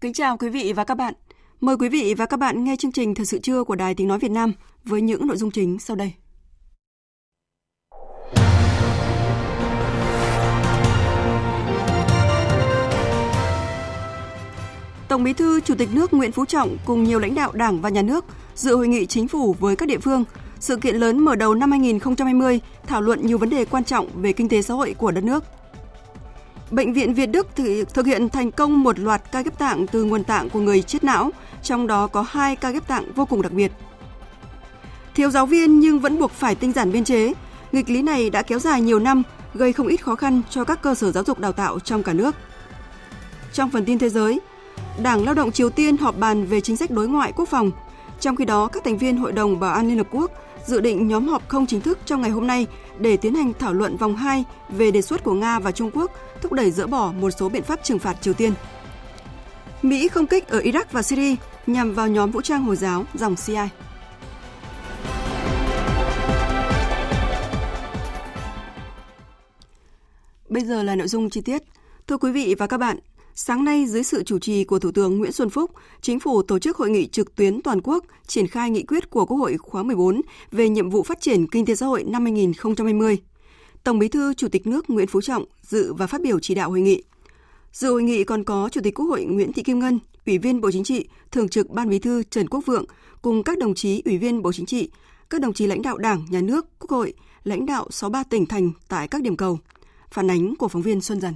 Kính chào quý vị và các bạn. Mời quý vị và các bạn nghe chương trình Thời sự trưa của Đài Tiếng Nói Việt Nam với những nội dung chính sau đây. Tổng Bí thư, Chủ tịch nước Nguyễn Phú Trọng cùng nhiều lãnh đạo Đảng và Nhà nước dự hội nghị chính phủ với các địa phương. Sự kiện lớn mở đầu năm 2020 thảo luận nhiều vấn đề quan trọng về kinh tế xã hội của đất nước. Bệnh viện Việt Đức thực hiện thành công một loạt ca ghép tạng từ nguồn tạng của người chết não, trong đó có 2 ca ghép tạng vô cùng đặc biệt. Thiếu giáo viên nhưng vẫn buộc phải tinh giản biên chế. Nghịch lý này đã kéo dài nhiều năm, gây không ít khó khăn cho các cơ sở giáo dục đào tạo trong cả nước. Trong phần tin thế giới, Đảng Lao động Triều Tiên họp bàn về chính sách đối ngoại quốc phòng. Trong khi đó, các thành viên Hội đồng Bảo an Liên Hợp Quốc dự định nhóm họp không chính thức trong ngày hôm nay để tiến hành thảo luận vòng 2 về đề xuất của Nga và Trung Quốc thúc đẩy dỡ bỏ một số biện pháp trừng phạt Triều Tiên. Mỹ không kích ở Iraq và Syria nhằm vào nhóm vũ trang Hồi giáo dòng Shia. Bây giờ là nội dung chi tiết. Thưa quý vị và các bạn, sáng nay dưới sự chủ trì của Thủ tướng Nguyễn Xuân Phúc, Chính phủ tổ chức hội nghị trực tuyến toàn quốc triển khai nghị quyết của Quốc hội khóa 14 về nhiệm vụ phát triển kinh tế xã hội năm 2020. Tổng Bí thư, Chủ tịch nước Nguyễn Phú Trọng dự và phát biểu chỉ đạo hội nghị. Dự hội nghị còn có Chủ tịch Quốc hội Nguyễn Thị Kim Ngân, Ủy viên Bộ Chính trị, Thường trực Ban Bí thư Trần Quốc Vượng cùng các đồng chí Ủy viên Bộ Chính trị, các đồng chí lãnh đạo Đảng, Nhà nước, Quốc hội, lãnh đạo 63 tỉnh thành tại các điểm cầu. Phản ánh của phóng viên Xuân Dần.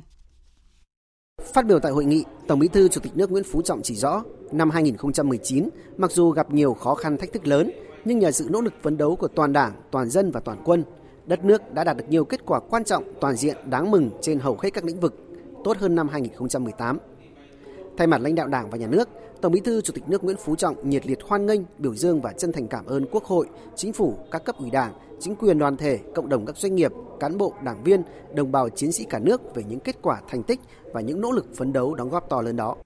Phát biểu tại hội nghị, Tổng Bí thư Chủ tịch nước Nguyễn Phú Trọng chỉ rõ, năm 2019, mặc dù gặp nhiều khó khăn thách thức lớn, nhưng nhờ sự nỗ lực phấn đấu của toàn Đảng, toàn dân và toàn quân, đất nước đã đạt được nhiều kết quả quan trọng, toàn diện, đáng mừng trên hầu hết các lĩnh vực, tốt hơn năm 2018. Thay mặt lãnh đạo Đảng và Nhà nước, Tổng Bí thư Chủ tịch nước Nguyễn Phú Trọng nhiệt liệt hoan nghênh, biểu dương và chân thành cảm ơn Quốc hội, Chính phủ, các cấp ủy Đảng, chính quyền đoàn thể, cộng đồng các doanh nghiệp, cán bộ, đảng viên, đồng bào chiến sĩ cả nước về những kết quả, thành tích và những nỗ lực phấn đấu đóng góp to lớn đó.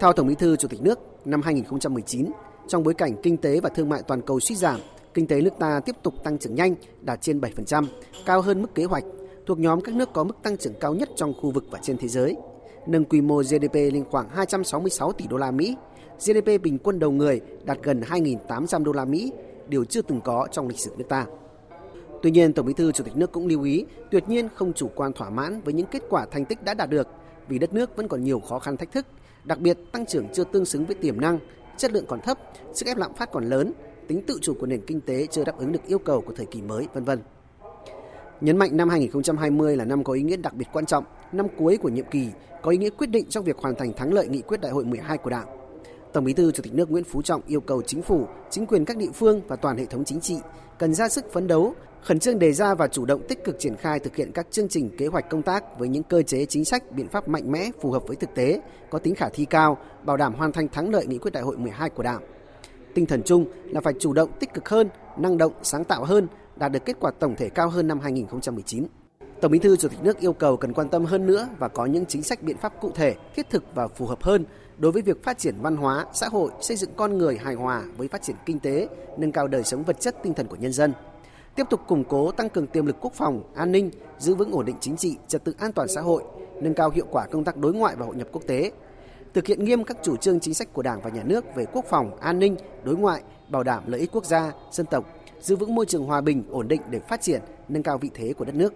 Theo Tổng Bí thư Chủ tịch nước, năm 2019, trong bối cảnh kinh tế và thương mại toàn cầu suy giảm, kinh tế nước ta tiếp tục tăng trưởng nhanh, đạt trên 7%, cao hơn mức kế hoạch, thuộc nhóm các nước có mức tăng trưởng cao nhất trong khu vực và trên thế giới, nâng quy mô GDP lên khoảng 266 tỷ đô la Mỹ, GDP bình quân đầu người đạt gần 2.800 đô la Mỹ, điều chưa từng có trong lịch sử nước ta. Tuy nhiên, Tổng Bí thư Chủ tịch nước cũng lưu ý tuyệt nhiên không chủ quan thỏa mãn với những kết quả thành tích đã đạt được, vì đất nước vẫn còn nhiều khó khăn thách thức, đặc biệt tăng trưởng chưa tương xứng với tiềm năng, chất lượng còn thấp, sức ép lạm phát còn lớn, tính tự chủ của nền kinh tế chưa đáp ứng được yêu cầu của thời kỳ mới, v.v. Nhấn mạnh năm 2020 là năm có ý nghĩa đặc biệt quan trọng, năm cuối của nhiệm kỳ, có ý nghĩa quyết định trong việc hoàn thành thắng lợi nghị quyết Đại hội 12 của Đảng. Tổng Bí thư Chủ tịch nước Nguyễn Phú Trọng yêu cầu Chính phủ, chính quyền các địa phương và toàn hệ thống chính trị cần ra sức phấn đấu, khẩn trương đề ra và chủ động tích cực triển khai thực hiện các chương trình kế hoạch công tác với những cơ chế chính sách, biện pháp mạnh mẽ phù hợp với thực tế, có tính khả thi cao, bảo đảm hoàn thành thắng lợi nghị quyết Đại hội 12 của Đảng. Tinh thần chung là phải chủ động tích cực hơn, năng động, sáng tạo hơn, đạt được kết quả tổng thể cao hơn năm 2019. Tổng Bí thư Chủ tịch nước yêu cầu cần quan tâm hơn nữa và có những chính sách biện pháp cụ thể, thiết thực và phù hợp hơn đối với việc phát triển văn hóa, xã hội, xây dựng con người hài hòa với phát triển kinh tế, nâng cao đời sống vật chất tinh thần của nhân dân. Tiếp tục củng cố tăng cường tiềm lực quốc phòng, an ninh, giữ vững ổn định chính trị, trật tự an toàn xã hội, nâng cao hiệu quả công tác đối ngoại và hội nhập quốc tế. Thực hiện nghiêm các chủ trương chính sách của Đảng và Nhà nước về quốc phòng, an ninh, đối ngoại, bảo đảm lợi ích quốc gia, dân tộc, giữ vững môi trường hòa bình, ổn định để phát triển, nâng cao vị thế của đất nước.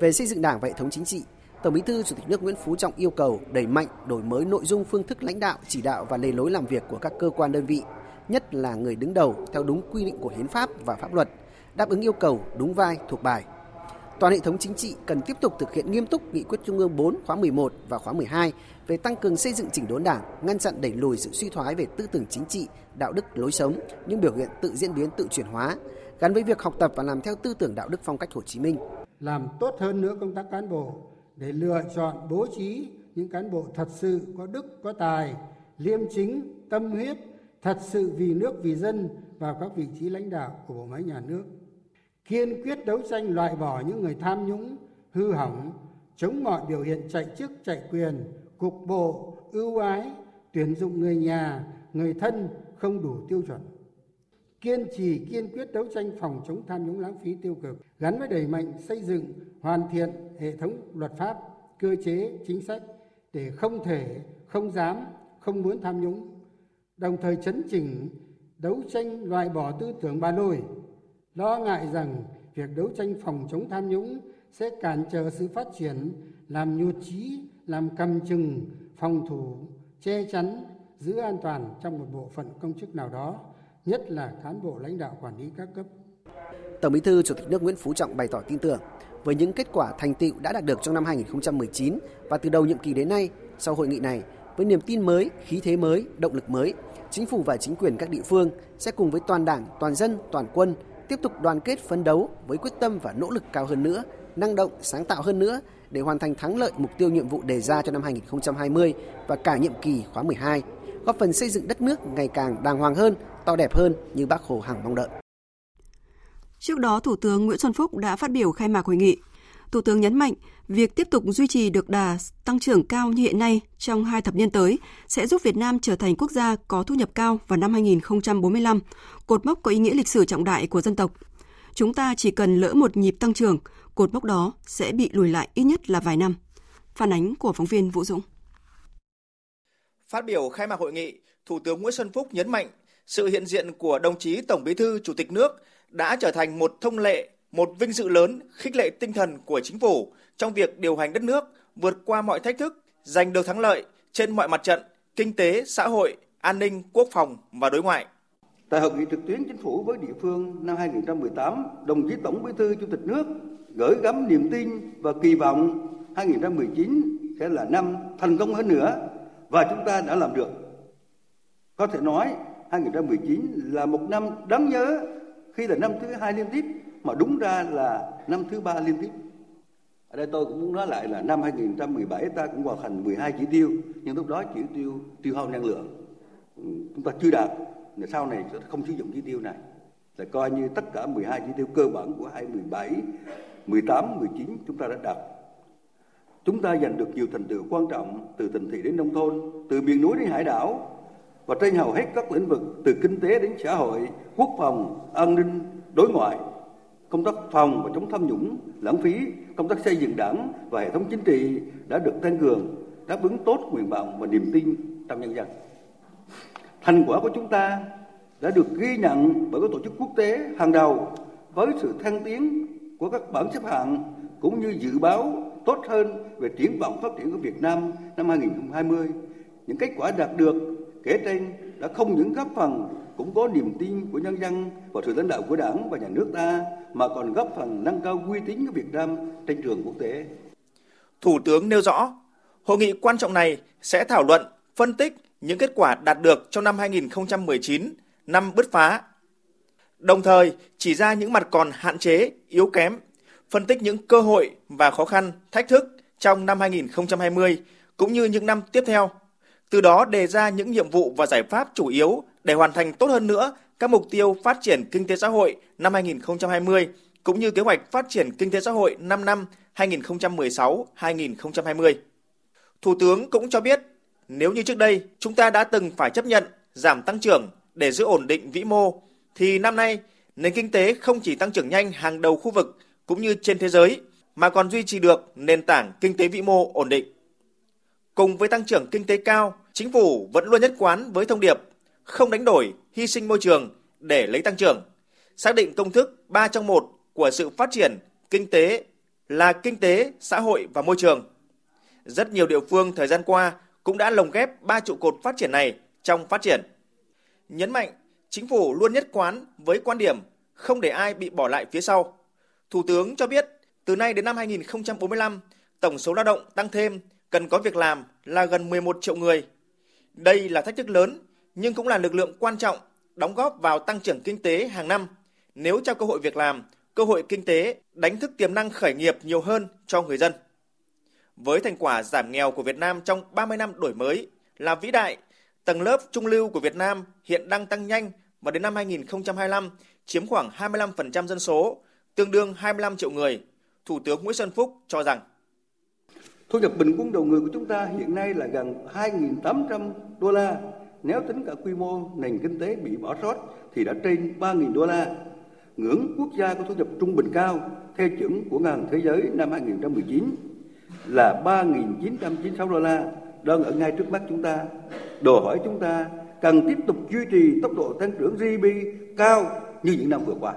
Về xây dựng Đảng và hệ thống chính trị, Tổng Bí thư Chủ tịch nước Nguyễn Phú Trọng yêu cầu đẩy mạnh đổi mới nội dung, phương thức lãnh đạo, chỉ đạo và lề lối làm việc của các cơ quan đơn vị, nhất là người đứng đầu theo đúng quy định của hiến pháp và pháp luật, đáp ứng yêu cầu đúng vai, thuộc bài. Toàn hệ thống chính trị cần tiếp tục thực hiện nghiêm túc nghị quyết Trung ương 4 khóa 11 và khóa 12 về tăng cường xây dựng chỉnh đốn Đảng, ngăn chặn đẩy lùi sự suy thoái về tư tưởng chính trị, đạo đức lối sống, những biểu hiện tự diễn biến tự chuyển hóa, gắn với việc học tập và làm theo tư tưởng đạo đức phong cách Hồ Chí Minh. Làm tốt hơn nữa công tác cán bộ để lựa chọn bố trí những cán bộ thật sự có đức, có tài, liêm chính, tâm huyết, thật sự vì nước vì dân vào các vị trí lãnh đạo của bộ máy nhà nước. Kiên quyết đấu tranh loại bỏ những người tham nhũng, hư hỏng, chống mọi biểu hiện chạy chức, chạy quyền, cục bộ, ưu ái, tuyển dụng người nhà, người thân không đủ tiêu chuẩn. Kiên trì kiên quyết đấu tranh phòng chống tham nhũng lãng phí tiêu cực, gắn với đẩy mạnh xây dựng, hoàn thiện hệ thống luật pháp, cơ chế, chính sách để không thể, không dám, không muốn tham nhũng, đồng thời chấn chỉnh đấu tranh loại bỏ tư tưởng ba lôi. Lo ngại rằng việc đấu tranh phòng chống tham nhũng sẽ cản trở sự phát triển, làm nhụt chí, làm cầm chừng, phòng thủ, che chắn, giữ an toàn trong một bộ phận công chức nào đó, nhất là cán bộ lãnh đạo quản lý các cấp. Tổng Bí thư Chủ tịch nước Nguyễn Phú Trọng bày tỏ tin tưởng với những kết quả thành tựu đã đạt được trong năm 2019 và từ đầu nhiệm kỳ đến nay, sau hội nghị này, với niềm tin mới, khí thế mới, động lực mới, Chính phủ và chính quyền các địa phương sẽ cùng với toàn Đảng, toàn dân, toàn quân tiếp tục đoàn kết phấn đấu với quyết tâm và nỗ lực cao hơn nữa, năng động, sáng tạo hơn nữa để hoàn thành thắng lợi mục tiêu nhiệm vụ đề ra cho năm 2020 và cả nhiệm kỳ khóa 12, góp phần xây dựng đất nước ngày càng đàng hoàng hơn, to đẹp hơn như Bác Hồ hằng mong đợi. Trước đó, Thủ tướng Nguyễn Xuân Phúc đã phát biểu khai mạc hội nghị. Thủ tướng nhấn mạnh, việc tiếp tục duy trì được đà tăng trưởng cao như hiện nay trong 2 thập niên tới sẽ giúp Việt Nam trở thành quốc gia có thu nhập cao vào năm 2045, cột mốc có ý nghĩa lịch sử trọng đại của dân tộc. Chúng ta chỉ cần lỡ một nhịp tăng trưởng, cột mốc đó sẽ bị lùi lại ít nhất là vài năm. Phản ánh của phóng viên Vũ Dũng. Phát biểu khai mạc hội nghị, Thủ tướng Nguyễn Xuân Phúc nhấn mạnh, sự hiện diện của đồng chí Tổng Bí thư Chủ tịch nước đã trở thành một thông lệ, một vinh dự lớn, khích lệ tinh thần của chính phủ trong việc điều hành đất nước, vượt qua mọi thách thức, giành được thắng lợi trên mọi mặt trận, kinh tế, xã hội, an ninh, quốc phòng và đối ngoại. Tại hội nghị trực tuyến chính phủ với địa phương năm 2018, đồng chí Tổng Bí thư Chủ tịch nước gửi gắm niềm tin và kỳ vọng 2019 sẽ là năm thành công hơn nữa và chúng ta đã làm được. Có thể nói 2019 là một năm đáng nhớ khi là năm thứ 2 liên tiếp mà đúng ra là năm thứ 3 liên tiếp. Ở đây tôi cũng muốn nói lại là năm 2017 ta cũng hoàn thành 12 chỉ tiêu, nhưng lúc đó chỉ tiêu tiêu hao năng lượng chúng ta chưa đạt, để sau này không sử dụng chỉ tiêu này, là coi như tất cả 12 chỉ tiêu cơ bản của 2017, 18, 19 chúng ta đã đạt. Chúng ta giành được nhiều thành tựu quan trọng từ thành thị đến nông thôn, từ miền núi đến hải đảo và trên hầu hết các lĩnh vực từ kinh tế đến xã hội, quốc phòng, an ninh, đối ngoại. Công tác phòng và chống tham nhũng, lãng phí, công tác xây dựng Đảng và hệ thống chính trị đã được tăng cường, đáp ứng tốt nguyện vọng và niềm tin trong nhân dân. Thành quả của chúng ta đã được ghi nhận bởi các tổ chức quốc tế hàng đầu với sự thăng tiến của các bảng xếp hạng cũng như dự báo tốt hơn về triển vọng phát triển của Việt Nam năm 2020. Những kết quả đạt được kể trên đã không những góp phần cũng có niềm tin của nhân dân vào sự lãnh đạo của Đảng và nhà nước ta, mà còn góp phần nâng cao uy tín của Việt Nam trên trường quốc tế. Thủ tướng nêu rõ, hội nghị quan trọng này sẽ thảo luận, phân tích những kết quả đạt được trong năm 2019, năm bứt phá. Đồng thời, chỉ ra những mặt còn hạn chế, yếu kém, phân tích những cơ hội và khó khăn, thách thức trong năm 2020 cũng như những năm tiếp theo. Từ đó đề ra những nhiệm vụ và giải pháp chủ yếu để hoàn thành tốt hơn nữa các mục tiêu phát triển kinh tế xã hội năm 2020 cũng như kế hoạch phát triển kinh tế xã hội 5 năm 2016-2020. Thủ tướng cũng cho biết, nếu như trước đây chúng ta đã từng phải chấp nhận giảm tăng trưởng để giữ ổn định vĩ mô, thì năm nay nền kinh tế không chỉ tăng trưởng nhanh hàng đầu khu vực cũng như trên thế giới mà còn duy trì được nền tảng kinh tế vĩ mô ổn định. Cùng với tăng trưởng kinh tế cao, chính phủ vẫn luôn nhất quán với thông điệp không đánh đổi, hy sinh môi trường để lấy tăng trưởng. Xác định công thức 3 trong 1 của sự phát triển kinh tế là kinh tế, xã hội và môi trường. Rất nhiều địa phương thời gian qua cũng đã lồng ghép 3 trụ cột phát triển này trong phát triển. Nhấn mạnh, chính phủ luôn nhất quán với quan điểm không để ai bị bỏ lại phía sau. Thủ tướng cho biết, Từ nay đến năm 2045, tổng số lao động tăng thêm cần có việc làm là gần 11 triệu người. Đây là thách thức lớn nhưng cũng là lực lượng quan trọng đóng góp vào tăng trưởng kinh tế hàng năm nếu trao cơ hội việc làm, cơ hội kinh tế, đánh thức tiềm năng khởi nghiệp nhiều hơn cho người dân. Với thành quả giảm nghèo của Việt Nam trong 30 năm đổi mới là vĩ đại, tầng lớp trung lưu của Việt Nam hiện đang tăng nhanh và đến năm 2025 chiếm khoảng 25% dân số, tương đương 25 triệu người. Thủ tướng Nguyễn Xuân Phúc cho rằng thu nhập bình quân đầu người của chúng ta hiện nay là gần 2.800 đô la. Nếu tính cả quy mô nền kinh tế bị bỏ sót thì đã trên 3.000 đô la. Ngưỡng quốc gia có thu nhập trung bình cao theo chuẩn của Ngân hàng Thế giới năm 2019 là 3.996 đô la đang ở ngay trước mắt chúng ta. Đòi hỏi chúng ta cần tiếp tục duy trì tốc độ tăng trưởng GDP cao như những năm vừa qua.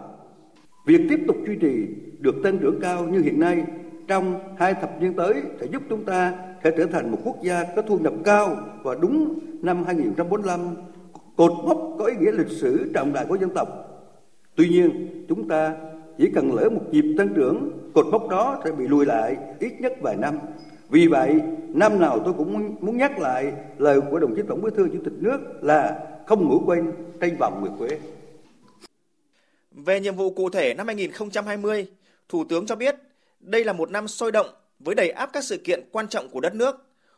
Việc tiếp tục duy trì được tăng trưởng cao như hiện nay trong 2 thập niên tới sẽ giúp chúng ta sẽ trở thành một quốc gia có thu nhập cao và đúng năm 2045, cột mốc có ý nghĩa lịch sử trọng đại của dân tộc. Tuy nhiên, chúng ta chỉ cần lỡ một nhịp tăng trưởng, cột mốc đó sẽ bị lùi lại ít nhất vài năm. Vì vậy, năm nào tôi cũng muốn nhắc lại lời của đồng chí Tổng Bí thư Chủ tịch nước là không ngủ quên trên vòng nguyệt quế. Về nhiệm vụ cụ thể năm 2020, Thủ tướng cho biết đây là một năm sôi động với đầy ắp các sự kiện quan trọng của đất nước,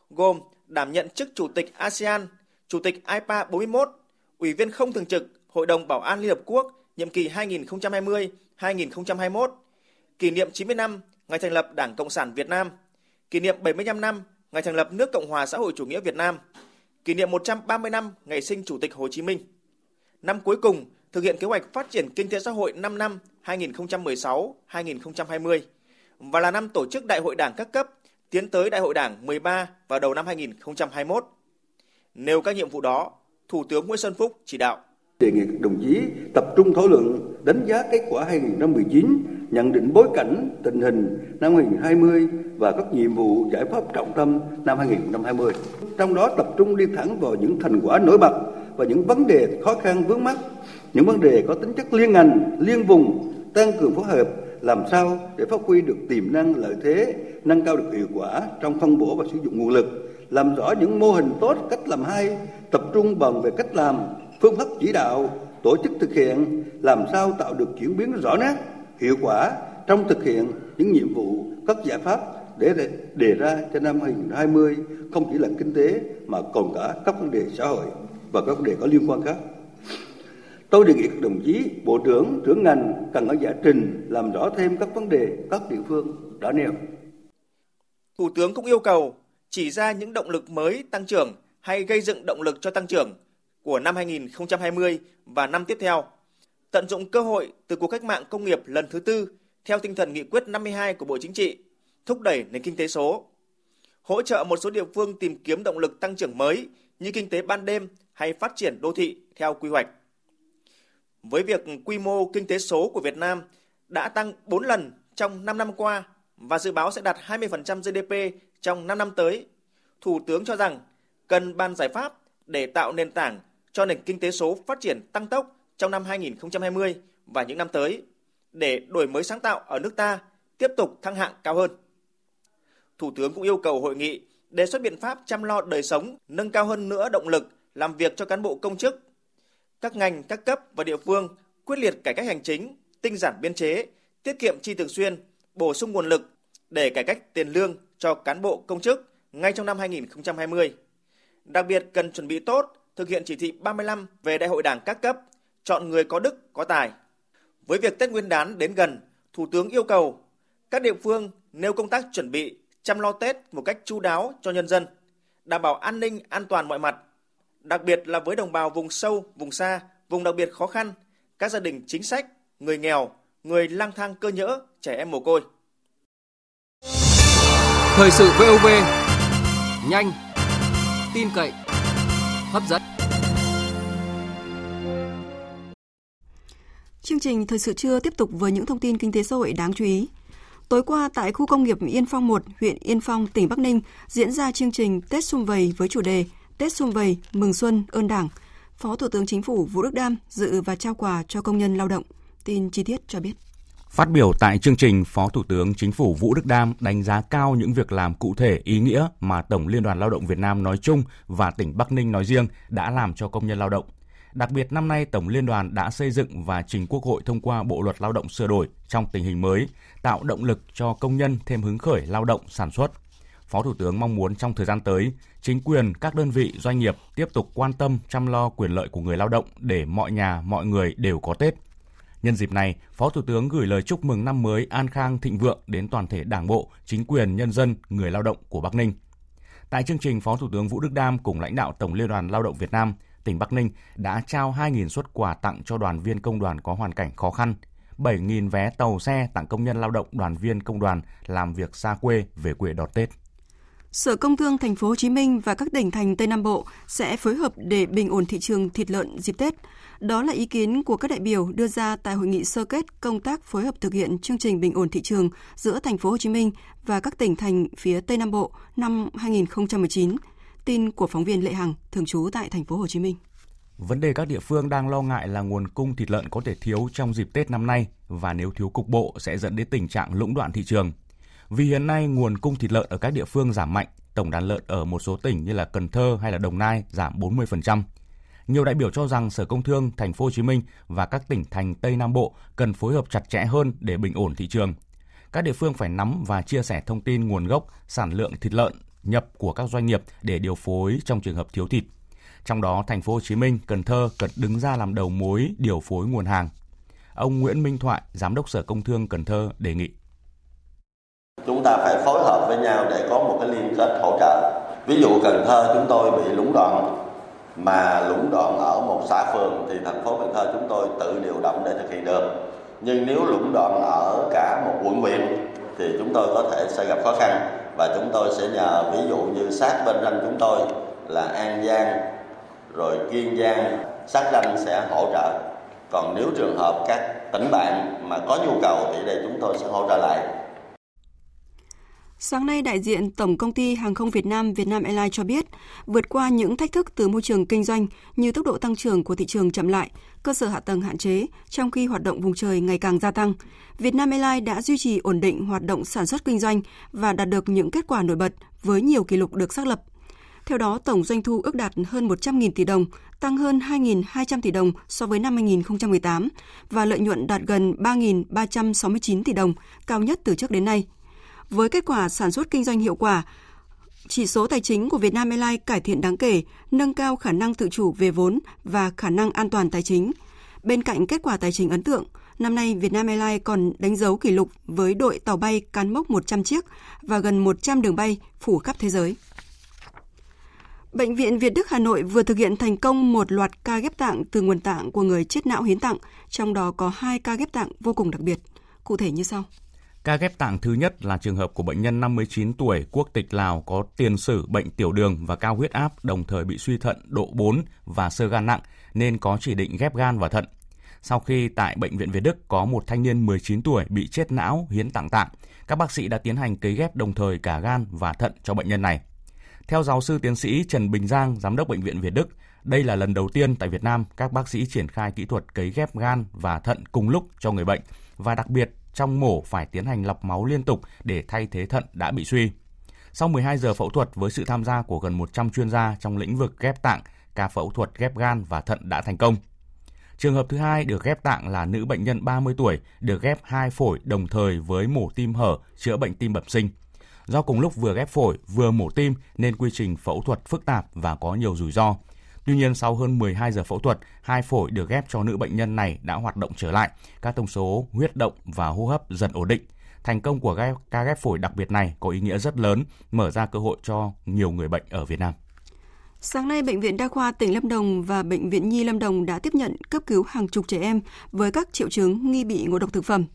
gồm đảm nhận chức Chủ tịch ASEAN, Chủ tịch IPA 41, Ủy viên không thường trực Hội đồng Bảo an Liên Hợp Quốc nhiệm kỳ 2020-2021, kỷ niệm 90 năm ngày thành lập Đảng Cộng sản Việt Nam, kỷ niệm 75 năm ngày thành lập nước Cộng hòa xã hội chủ nghĩa Việt Nam, kỷ niệm 130 năm ngày sinh Chủ tịch Hồ Chí Minh. Năm cuối cùng thực hiện kế hoạch phát triển kinh tế xã hội 5 năm 2016-2020 và là năm tổ chức Đại hội Đảng các cấp, tiến tới Đại hội Đảng 13 vào đầu năm 2021. Nêu các nhiệm vụ đó, Thủ tướng Nguyễn Xuân Phúc chỉ đạo. Đề nghị các đồng chí tập trung thảo luận, đánh giá kết quả 2019, nhận định bối cảnh, tình hình năm 2020 và các nhiệm vụ giải pháp trọng tâm năm 2020. Trong đó tập trung đi thẳng vào những thành quả nổi bật và những vấn đề khó khăn vướng mắc, những vấn đề có tính chất liên ngành, liên vùng, tăng cường phối hợp làm sao để phát huy được tiềm năng lợi thế, nâng cao được hiệu quả trong phân bổ và sử dụng nguồn lực, làm rõ những mô hình tốt, cách làm hay, tập trung bàn về cách làm, phương pháp chỉ đạo, tổ chức thực hiện, làm sao tạo được chuyển biến rõ nét, hiệu quả trong thực hiện những nhiệm vụ, các giải pháp để đề ra cho năm 2020 không chỉ là kinh tế mà còn cả các vấn đề xã hội và các vấn đề có liên quan khác. Tôi đề nghị các đồng chí, bộ trưởng, trưởng ngành cần có giải trình làm rõ thêm các vấn đề các địa phương đã nêu. Thủ tướng cũng yêu cầu chỉ ra những động lực mới tăng trưởng hay gây dựng động lực cho tăng trưởng của năm 2020 và năm tiếp theo, tận dụng cơ hội từ cuộc cách mạng công nghiệp lần thứ tư theo tinh thần nghị quyết 52 của Bộ Chính trị, thúc đẩy nền kinh tế số, hỗ trợ một số địa phương tìm kiếm động lực tăng trưởng mới như kinh tế ban đêm hay phát triển đô thị theo quy hoạch. Với việc quy mô kinh tế số của Việt Nam đã tăng 4 lần trong 5 năm qua và dự báo sẽ đạt 20% GDP trong 5 năm tới, Thủ tướng cho rằng cần ban giải pháp để tạo nền tảng cho nền kinh tế số phát triển tăng tốc trong năm 2020 và những năm tới, để đổi mới sáng tạo ở nước ta tiếp tục thăng hạng cao hơn. Thủ tướng cũng yêu cầu hội nghị đề xuất biện pháp chăm lo đời sống, nâng cao hơn nữa động lực làm việc cho cán bộ công chức. Các ngành, các cấp và địa phương quyết liệt cải cách hành chính, tinh giản biên chế, tiết kiệm chi thường xuyên, bổ sung nguồn lực để cải cách tiền lương cho cán bộ công chức ngay trong năm 2020. Đặc biệt cần chuẩn bị tốt, thực hiện chỉ thị 35 về Đại hội Đảng các cấp, chọn người có đức, có tài. Với việc Tết Nguyên đán đến gần, Thủ tướng yêu cầu các địa phương nêu công tác chuẩn bị, chăm lo Tết một cách chu đáo cho nhân dân, đảm bảo an ninh, an toàn mọi mặt, đặc biệt là với đồng bào vùng sâu, vùng xa, vùng đặc biệt khó khăn, các gia đình chính sách, người nghèo, người lang thang cơ nhỡ, trẻ em mồ côi. Thời sự VOV, nhanh, tin cậy, hấp dẫn. Chương trình Thời sự trưa tiếp tục với những thông tin kinh tế xã hội đáng chú ý. Tối qua tại khu công nghiệp Yên Phong 1, huyện Yên Phong, tỉnh Bắc Ninh diễn ra chương trình Tết Sum Vầy với chủ đề Tết Sum Vầy, Mừng Xuân, Ơn Đảng. Phó Thủ tướng Chính phủ Vũ Đức Đam dự và trao quà cho công nhân lao động. Tin chi tiết cho biết. Phát biểu tại chương trình, Phó Thủ tướng Chính phủ Vũ Đức Đam đánh giá cao những việc làm cụ thể ý nghĩa mà Tổng Liên đoàn Lao động Việt Nam nói chung và tỉnh Bắc Ninh nói riêng đã làm cho công nhân lao động. Đặc biệt năm nay, Tổng Liên đoàn đã xây dựng và trình Quốc hội thông qua Bộ Luật Lao động sửa đổi trong tình hình mới, tạo động lực cho công nhân thêm hứng khởi lao động sản xuất. Phó Thủ tướng mong muốn trong thời gian tới, chính quyền, các đơn vị, doanh nghiệp tiếp tục quan tâm chăm lo quyền lợi của người lao động để mọi nhà, mọi người đều có Tết. Nhân dịp này, Phó Thủ tướng gửi lời chúc mừng năm mới an khang thịnh vượng đến toàn thể Đảng bộ, chính quyền, nhân dân, người lao động của Bắc Ninh. Tại chương trình, Phó Thủ tướng Vũ Đức Đam cùng lãnh đạo Tổng Liên đoàn Lao động Việt Nam, tỉnh Bắc Ninh đã trao 2.000 suất quà tặng cho đoàn viên công đoàn có hoàn cảnh khó khăn, 7.000 vé tàu xe tặng công nhân lao động đoàn viên công đoàn làm việc xa quê về quê đón Tết. Sở Công Thương Thành phố Hồ Chí Minh và các tỉnh thành Tây Nam Bộ sẽ phối hợp để bình ổn thị trường thịt lợn dịp Tết. Đó là ý kiến của các đại biểu đưa ra tại hội nghị sơ kết công tác phối hợp thực hiện chương trình bình ổn thị trường giữa Thành phố Hồ Chí Minh và các tỉnh thành phía Tây Nam Bộ năm 2019. Tin của phóng viên Lệ Hằng, thường trú tại Thành phố Hồ Chí Minh. Vấn đề các địa phương đang lo ngại là nguồn cung thịt lợn có thể thiếu trong dịp Tết năm nay và nếu thiếu cục bộ sẽ dẫn đến tình trạng lũng đoạn thị trường. Vì hiện nay nguồn cung thịt lợn ở các địa phương giảm mạnh, tổng đàn lợn ở một số tỉnh như là Cần Thơ hay là Đồng Nai giảm 40%. Nhiều đại biểu cho rằng Sở Công Thương Thành phố Hồ Chí Minh và các tỉnh thành Tây Nam Bộ cần phối hợp chặt chẽ hơn để bình ổn thị trường. Các địa phương phải nắm và chia sẻ thông tin nguồn gốc, sản lượng thịt lợn nhập của các doanh nghiệp để điều phối trong trường hợp thiếu thịt. Trong đó, Thành phố Hồ Chí Minh, Cần Thơ cần đứng ra làm đầu mối điều phối nguồn hàng. Ông Nguyễn Minh Thoại, Giám đốc Sở Công Thương Cần Thơ đề nghị. Chúng ta phải phối hợp với nhau để có một cái liên kết hỗ trợ. Ví dụ Cần Thơ chúng tôi bị lũng đoạn, mà lũng đoạn ở một xã phường thì thành phố Cần Thơ chúng tôi tự điều động để thực hiện được. Nhưng nếu lũng đoạn ở cả một quận huyện thì chúng tôi có thể sẽ gặp khó khăn và chúng tôi sẽ nhờ ví dụ như sát bên ranh chúng tôi là An Giang, rồi Kiên Giang, sát ranh sẽ hỗ trợ. Còn nếu trường hợp các tỉnh bạn mà có nhu cầu thì đây chúng tôi sẽ hỗ trợ lại. Sáng nay, đại diện Tổng Công ty Hàng không Việt Nam Vietnam Airlines cho biết, vượt qua những thách thức từ môi trường kinh doanh như tốc độ tăng trưởng của thị trường chậm lại, cơ sở hạ tầng hạn chế, trong khi hoạt động vùng trời ngày càng gia tăng, Vietnam Airlines đã duy trì ổn định hoạt động sản xuất kinh doanh và đạt được những kết quả nổi bật với nhiều kỷ lục được xác lập. Theo đó, tổng doanh thu ước đạt hơn 100.000 tỷ đồng, tăng hơn 2.200 tỷ đồng so với năm 2018 và lợi nhuận đạt gần 3.369 tỷ đồng, cao nhất từ trước đến nay. Với kết quả sản xuất kinh doanh hiệu quả, chỉ số tài chính của Vietnam Airlines cải thiện đáng kể, nâng cao khả năng tự chủ về vốn và khả năng an toàn tài chính. Bên cạnh kết quả tài chính ấn tượng, năm nay Vietnam Airlines còn đánh dấu kỷ lục với đội tàu bay cán mốc 100 chiếc và gần 100 đường bay phủ khắp thế giới. Bệnh viện Việt Đức Hà Nội vừa thực hiện thành công một loạt ca ghép tạng từ nguồn tạng của người chết não hiến tặng, trong đó có 2 ca ghép tạng vô cùng đặc biệt, cụ thể như sau. Ca ghép tạng thứ nhất là trường hợp của bệnh nhân 59 tuổi, quốc tịch Lào, có tiền sử bệnh tiểu đường và cao huyết áp, đồng thời bị suy thận độ 4 và xơ gan nặng nên có chỉ định ghép gan và thận. Sau khi tại Bệnh viện Việt Đức có một thanh niên 19 tuổi bị chết não hiến tạng, các bác sĩ đã tiến hành cấy ghép đồng thời cả gan và thận cho bệnh nhân này. Theo giáo sư tiến sĩ Trần Bình Giang, Giám đốc Bệnh viện Việt Đức, đây là lần đầu tiên tại Việt Nam các bác sĩ triển khai kỹ thuật cấy ghép gan và thận cùng lúc cho người bệnh và đặc biệt trong mổ phải tiến hành lọc máu liên tục để thay thế thận đã bị suy. Sau 12 giờ phẫu thuật với sự tham gia của gần 100 chuyên gia trong lĩnh vực ghép tạng, ca phẫu thuật ghép gan và thận đã thành công. Trường hợp thứ hai được ghép tạng là nữ bệnh nhân 30 tuổi, được ghép 2 phổi đồng thời với mổ tim hở chữa bệnh tim bẩm sinh. Do cùng lúc vừa ghép phổi vừa mổ tim nên quy trình phẫu thuật phức tạp và có nhiều rủi ro. Tuy nhiên, sau hơn 12 giờ phẫu thuật, 2 phổi được ghép cho nữ bệnh nhân này đã hoạt động trở lại, các thông số huyết động và hô hấp dần ổn định. Thành công của ca ghép phổi đặc biệt này có ý nghĩa rất lớn, mở ra cơ hội cho nhiều người bệnh ở Việt Nam. Sáng nay, Bệnh viện Đa khoa tỉnh Lâm Đồng và Bệnh viện Nhi Lâm Đồng đã tiếp nhận cấp cứu hàng chục trẻ em với các triệu chứng nghi bị ngộ độc thực phẩm.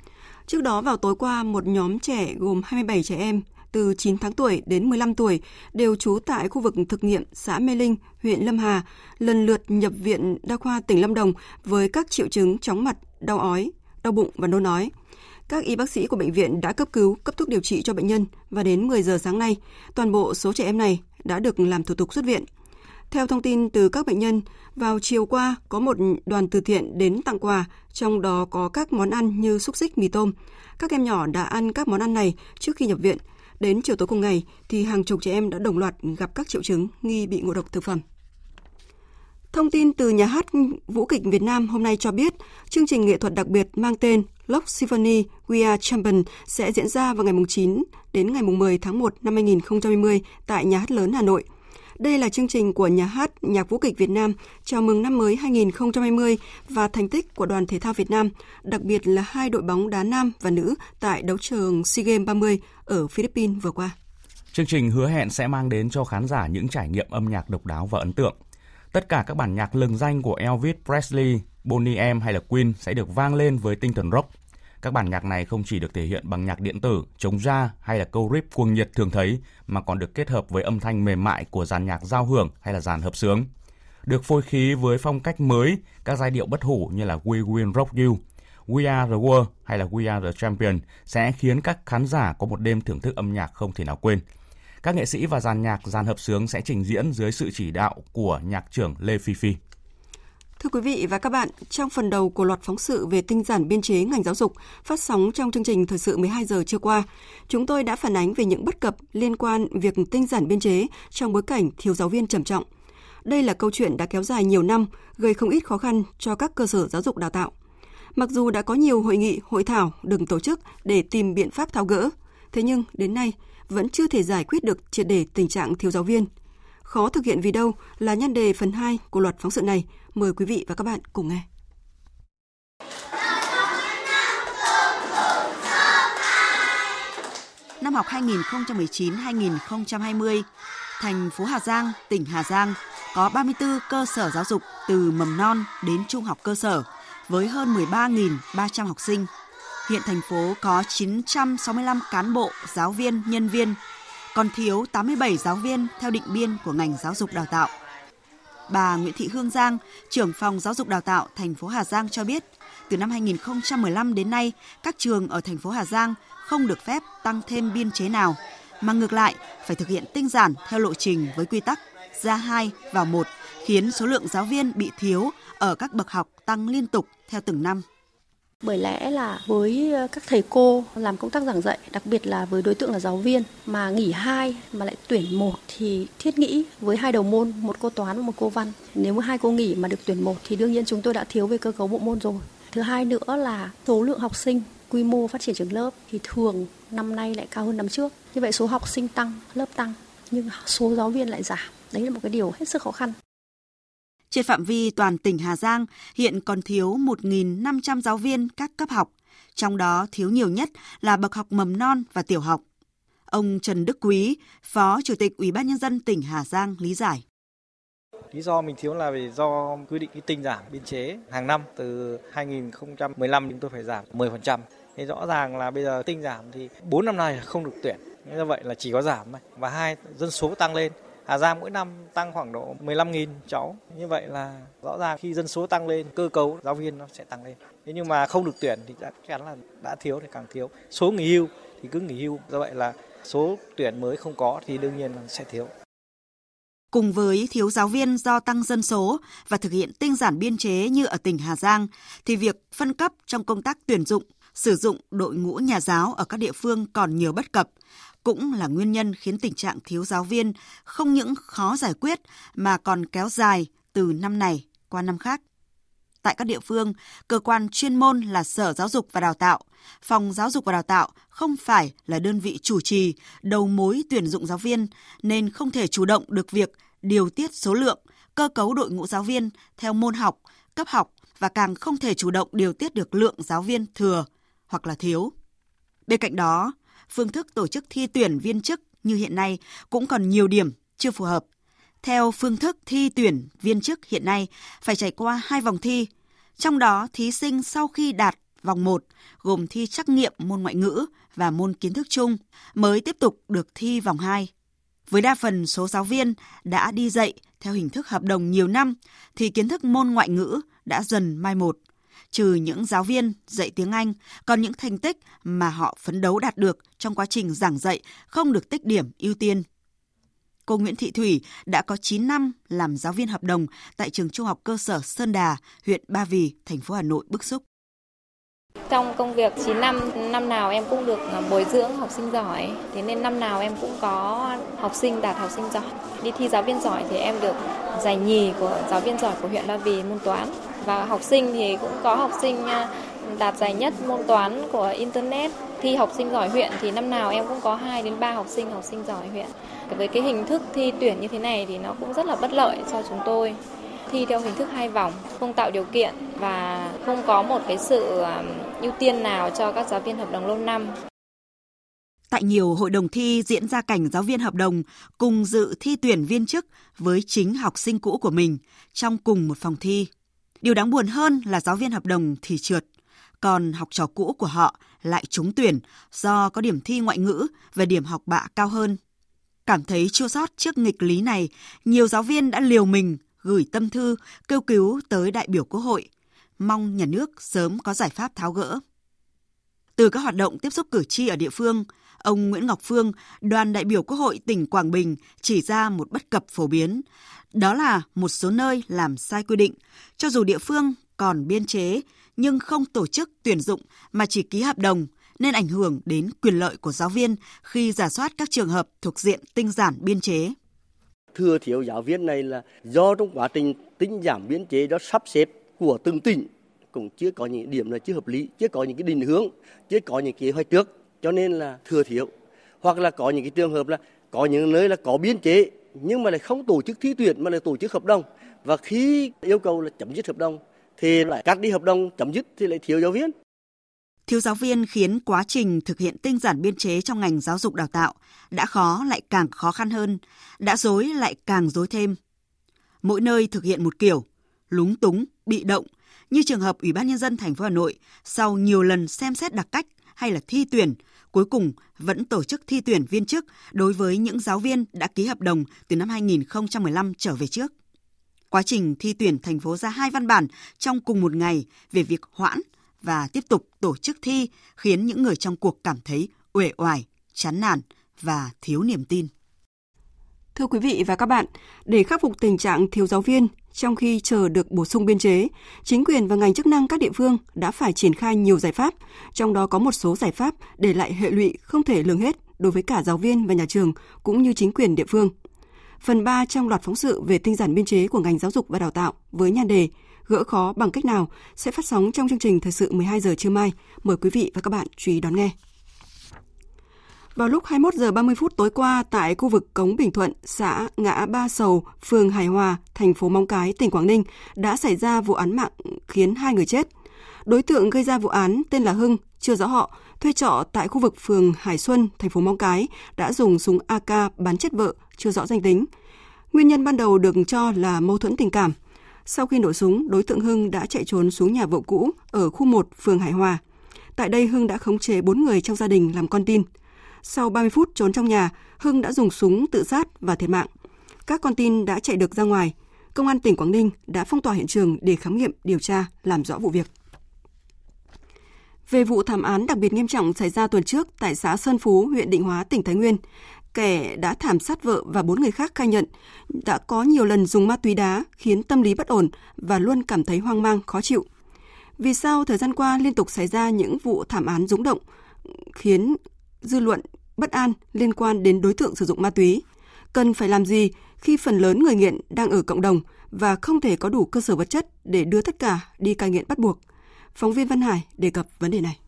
Trước đó, vào tối qua, một nhóm trẻ gồm 27 trẻ em từ 9 tháng tuổi đến 15 tuổi, đều trú tại khu vực thực nghiệm xã Mê Linh, huyện Lâm Hà, lần lượt nhập viện Đa khoa tỉnh Lâm Đồng với các triệu chứng chóng mặt, đau ói, đau bụng và nôn ói. Các y bác sĩ của bệnh viện đã cấp cứu, cấp thuốc điều trị cho bệnh nhân và đến 10 giờ sáng nay, toàn bộ số trẻ em này đã được làm thủ tục xuất viện. Theo thông tin từ các bệnh nhân, vào chiều qua có một đoàn từ thiện đến tặng quà, trong đó có các món ăn như xúc xích, mì tôm. Các em nhỏ đã ăn các món ăn này trước khi nhập viện. Đến chiều tối cùng ngày thì hàng chục trẻ em đã đồng loạt gặp các triệu chứng nghi bị ngộ độc thực phẩm. Thông tin từ nhà hát Vũ kịch Việt Nam hôm nay cho biết, chương trình nghệ thuật đặc biệt mang tên Love Symphony We Are Champion sẽ diễn ra vào ngày 9 đến ngày 10 tháng 1 năm 2020 tại Nhà hát lớn Hà Nội. Đây là chương trình của Nhà hát Nhạc Vũ kịch Việt Nam chào mừng năm mới 2020 và thành tích của đoàn thể thao Việt Nam, đặc biệt là hai đội bóng đá nam và nữ tại đấu trường SEA Games 30 ở Philippines vừa qua. Chương trình hứa hẹn sẽ mang đến cho khán giả những trải nghiệm âm nhạc độc đáo và ấn tượng. Tất cả các bản nhạc lừng danh của Elvis Presley, Bonnie M hay là Queen sẽ được vang lên với tinh thần rock. Các bản nhạc này không chỉ được thể hiện bằng nhạc điện tử, trống da hay là câu riff cuồng nhiệt thường thấy, mà còn được kết hợp với âm thanh mềm mại của dàn nhạc giao hưởng hay là dàn hợp xướng. Được phối khí với phong cách mới, các giai điệu bất hủ như là We Will Rock You, We Are The World hay là We Are The Champion sẽ khiến các khán giả có một đêm thưởng thức âm nhạc không thể nào quên. Các nghệ sĩ và dàn nhạc, dàn hợp xướng sẽ trình diễn dưới sự chỉ đạo của nhạc trưởng Lê Phi Phi. Thưa quý vị và các bạn, trong phần đầu của loạt phóng sự về tinh giản biên chế ngành giáo dục phát sóng trong chương trình Thời sự 12 giờ trưa qua, chúng tôi đã phản ánh về những bất cập liên quan việc tinh giản biên chế trong bối cảnh thiếu giáo viên trầm trọng. Đây là câu chuyện đã kéo dài nhiều năm, gây không ít khó khăn cho các cơ sở giáo dục đào tạo. Mặc dù đã có nhiều hội nghị, hội thảo được tổ chức để tìm biện pháp tháo gỡ, thế nhưng đến nay vẫn chưa thể giải quyết được triệt để tình trạng thiếu giáo viên. Khó thực hiện vì đâu là nhan đề phần 2 của loạt phóng sự này. Mời quý vị và các bạn cùng nghe. Năm học 2019-2020, thành phố Hà Giang, tỉnh Hà Giang có 34 cơ sở giáo dục từ mầm non đến trung học cơ sở với hơn 13.300 học sinh. Hiện thành phố có 965 cán bộ, giáo viên, nhân viên, còn thiếu 87 giáo viên theo định biên của ngành giáo dục đào tạo. Bà Nguyễn Thị Hương Giang, trưởng phòng giáo dục đào tạo thành phố Hà Giang cho biết, từ năm 2015 đến nay, các trường ở thành phố Hà Giang không được phép tăng thêm biên chế nào, mà ngược lại phải thực hiện tinh giản theo lộ trình với quy tắc ra 2 vào 1, khiến số lượng giáo viên bị thiếu ở các bậc học tăng liên tục theo từng năm. Bởi lẽ là với các thầy cô làm công tác giảng dạy, đặc biệt là với đối tượng là giáo viên mà nghỉ 2 mà lại tuyển 1 thì thiết nghĩ với 2 đầu môn, một cô toán và một cô văn. Nếu mà 2 cô nghỉ mà được tuyển 1 thì đương nhiên chúng tôi đã thiếu về cơ cấu bộ môn rồi. Thứ hai nữa là số lượng học sinh, quy mô phát triển trường lớp thì thường năm nay lại cao hơn năm trước. Như vậy số học sinh tăng, lớp tăng nhưng số giáo viên lại giảm. Đấy là một cái điều hết sức khó khăn. Trên phạm vi toàn tỉnh Hà Giang, hiện còn thiếu 1.500 giáo viên các cấp học, trong đó thiếu nhiều nhất là bậc học mầm non và tiểu học. Ông Trần Đức Quý, Phó Chủ tịch Ủy ban Nhân dân tỉnh Hà Giang lý giải. Lý do mình thiếu là vì do quy định tinh giảm biên chế hàng năm từ 2015 chúng tôi phải giảm 10%. Thế rõ ràng là bây giờ tinh giảm thì 4 năm nay không được tuyển, như vậy là chỉ có giảm thôi. Và hai, dân số tăng lên. Hà Giang mỗi năm tăng khoảng độ 15.000 cháu. Như vậy là rõ ràng khi dân số tăng lên, cơ cấu giáo viên nó sẽ tăng lên. Thế nhưng mà không được tuyển thì chắc chắn là đã thiếu thì càng thiếu. Số nghỉ hưu thì cứ nghỉ hưu. Do vậy là số tuyển mới không có thì đương nhiên là sẽ thiếu. Cùng với thiếu giáo viên do tăng dân số và thực hiện tinh giản biên chế như ở tỉnh Hà Giang, thì việc phân cấp trong công tác tuyển dụng, sử dụng đội ngũ nhà giáo ở các địa phương còn nhiều bất cập, cũng là nguyên nhân khiến tình trạng thiếu giáo viên không những khó giải quyết mà còn kéo dài từ năm này qua năm khác. Tại các địa phương, cơ quan chuyên môn là Sở Giáo dục và Đào tạo, Phòng Giáo dục và Đào tạo không phải là đơn vị chủ trì, đầu mối tuyển dụng giáo viên nên không thể chủ động được việc điều tiết số lượng, cơ cấu đội ngũ giáo viên theo môn học, cấp học và càng không thể chủ động điều tiết được lượng giáo viên thừa hoặc là thiếu. Bên cạnh đó, phương thức tổ chức thi tuyển viên chức như hiện nay cũng còn nhiều điểm chưa phù hợp. Theo phương thức thi tuyển viên chức hiện nay phải trải qua 2 vòng thi, trong đó thí sinh sau khi đạt vòng 1 gồm thi trắc nghiệm môn ngoại ngữ và môn kiến thức chung mới tiếp tục được thi vòng 2. Với đa phần số giáo viên đã đi dạy theo hình thức hợp đồng nhiều năm thì kiến thức môn ngoại ngữ đã dần mai một. Trừ những giáo viên dạy tiếng Anh, còn những thành tích mà họ phấn đấu đạt được trong quá trình giảng dạy không được tích điểm ưu tiên. cô Nguyễn Thị Thủy đã có 9 năm làm giáo viên hợp đồng tại trường trung học cơ sở Sơn Đà, huyện Ba Vì, thành phố Hà Nội bức xúc. Trong công việc 9 năm, năm nào em cũng được bồi dưỡng học sinh giỏi, thế nên năm nào em cũng có học sinh đạt học sinh giỏi. Đi thi giáo viên giỏi thì em được giải nhì của giáo viên giỏi của huyện Ba Vì môn toán. Và học sinh thì cũng có học sinh đạt giải nhất môn toán của Internet. Thi học sinh giỏi huyện thì năm nào em cũng có 2 đến 3 học sinh giỏi huyện. Với cái hình thức thi tuyển như thế này thì nó cũng rất là bất lợi cho chúng tôi. Thi theo hình thức 2 vòng, không tạo điều kiện và không có một cái sự ưu tiên nào cho các giáo viên hợp đồng lâu năm. Tại nhiều hội đồng thi diễn ra cảnh giáo viên hợp đồng cùng dự thi tuyển viên chức với chính học sinh cũ của mình trong cùng một phòng thi. Điều đáng buồn hơn là giáo viên hợp đồng thì trượt, còn học trò cũ của họ lại trúng tuyển do có điểm thi ngoại ngữ và điểm học bạ cao hơn. Cảm thấy chua xót trước nghịch lý này, nhiều giáo viên đã liều mình gửi tâm thư kêu cứu tới đại biểu Quốc hội, mong nhà nước sớm có giải pháp tháo gỡ. Từ các hoạt động tiếp xúc cử tri ở địa phương, ông Nguyễn Ngọc Phương, đoàn đại biểu Quốc hội tỉnh Quảng Bình chỉ ra một bất cập phổ biến, đó là một số nơi làm sai quy định, cho dù địa phương còn biên chế nhưng không tổ chức tuyển dụng mà chỉ ký hợp đồng nên ảnh hưởng đến quyền lợi của giáo viên khi rà soát các trường hợp thuộc diện tinh giản biên chế. Thừa thiếu giáo viên này là do trong quá trình tinh giảm biên chế đó sắp xếp của từng tỉnh cũng chưa có những điểm là chưa hợp lý, chưa có những cái định hướng, chưa có những kế hoạch trước, cho nên là thừa thiếu. Hoặc là có những cái trường hợp là có những nơi là có biên chế nhưng mà lại không tổ chức thi tuyển mà lại tổ chức hợp đồng, và khi yêu cầu là chấm dứt hợp đồng thì lại cắt đi hợp đồng, chấm dứt thì lại thiếu giáo viên. Thiếu giáo viên khiến quá trình thực hiện tinh giản biên chế trong ngành giáo dục đào tạo đã khó lại càng khó khăn hơn, đã rối lại càng rối thêm. Mỗi nơi thực hiện một kiểu, lúng túng, bị động, như trường hợp Ủy ban Nhân dân thành phố Hà Nội sau nhiều lần xem xét đặc cách hay là thi tuyển, cuối cùng vẫn tổ chức thi tuyển viên chức đối với những giáo viên đã ký hợp đồng từ năm 2015 trở về trước. Quá trình thi tuyển thành phố ra 2 văn bản trong cùng một ngày về việc hoãn và tiếp tục tổ chức thi khiến những người trong cuộc cảm thấy uể oải, chán nản và thiếu niềm tin. Thưa quý vị và các bạn, để khắc phục tình trạng thiếu giáo viên trong khi chờ được bổ sung biên chế, chính quyền và ngành chức năng các địa phương đã phải triển khai nhiều giải pháp, trong đó có một số giải pháp để lại hệ lụy không thể lường hết đối với cả giáo viên và nhà trường cũng như chính quyền địa phương. Phần 3 trong loạt phóng sự về tinh giản biên chế của ngành giáo dục và đào tạo với nhan đề Gỡ khó bằng cách nào sẽ phát sóng trong chương trình Thời sự 12 giờ trưa mai. Mời quý vị và các bạn chú ý đón nghe. Vào lúc 21 giờ 30 phút tối qua tại khu vực Cống Bình Thuận, xã Ngã Ba Sầu, phường Hải Hòa, thành phố Móng Cái, tỉnh Quảng Ninh đã xảy ra vụ án mạng khiến 2 người chết. Đối tượng gây ra vụ án tên là Hưng, chưa rõ họ, thuê trọ tại khu vực phường Hải Xuân, thành phố Móng Cái đã dùng súng AK bắn chết vợ, chưa rõ danh tính. Nguyên nhân ban đầu được cho là mâu thuẫn tình cảm. Sau khi nổ súng, đối tượng Hưng đã chạy trốn xuống nhà vợ cũ ở khu 1 phường Hải Hòa. Tại đây, Hưng đã khống chế 4 người trong gia đình làm con tin. Sau 30 phút trốn trong nhà, Hưng đã dùng súng tự sát và thiệt mạng. Các con tin đã chạy được ra ngoài. Công an tỉnh Quảng Ninh đã phong tỏa hiện trường để khám nghiệm, điều tra, làm rõ vụ việc. Về vụ thảm án đặc biệt nghiêm trọng xảy ra tuần trước tại xã Sơn Phú, huyện Định Hóa, tỉnh Thái Nguyên, kẻ đã thảm sát vợ và 4 người khác khai nhận đã có nhiều lần dùng ma túy đá khiến tâm lý bất ổn và luôn cảm thấy hoang mang, khó chịu. Vì sao thời gian qua liên tục xảy ra những vụ thảm án rúng động khiến dư luận bất an liên quan đến đối tượng sử dụng ma túy? Cần phải làm gì khi phần lớn người nghiện đang ở cộng đồng và không thể có đủ cơ sở vật chất để đưa tất cả đi cai nghiện bắt buộc? Phóng viên Văn Hải đề cập vấn đề này.